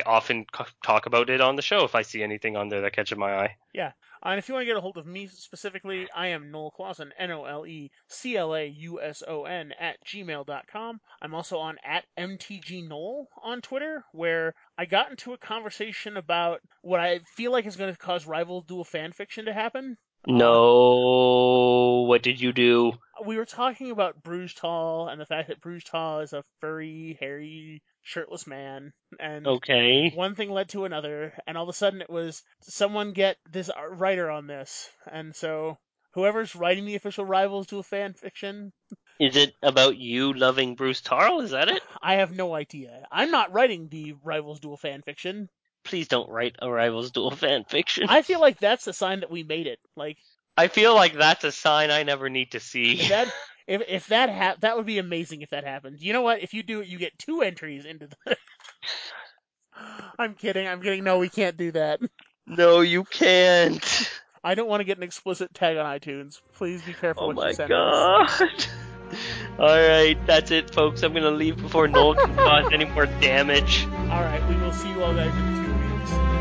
often talk about it on the show if I see anything on there that catches my eye. Yeah. And if you want to get a hold of me specifically, I am Noel Clausen, NoelClauson@gmail.com. I'm also on at MTG Noel on Twitter, where I got into a conversation about what I feel like is going to cause Rival Duel fanfiction to happen. No, what did you do? We were talking about Brugetall and the fact that Brugetall is a furry, hairy, shirtless man, and okay, one thing led to another, and all of a sudden it was, someone get this writer on this, and so whoever's writing the official Rivals Duel fan fiction. Is it about you loving Brugetall? Is that it? I have no idea. I'm not writing the Rivals Duel fan fiction. Please don't write a Rivals Duel fan fiction. I feel like that's a sign that we made it. Like, I feel like that's a sign I never need to see. That would be amazing if that happened. You know what? If you do it, you get 2 entries into the... I'm kidding. No, we can't do that. No, you can't. I don't want to get an explicit tag on iTunes. Please be careful with your sentence. Oh my god. Alright, that's it, folks. I'm going to leave before Noel can cause any more damage. Alright, we will see you all guys in 2 weeks.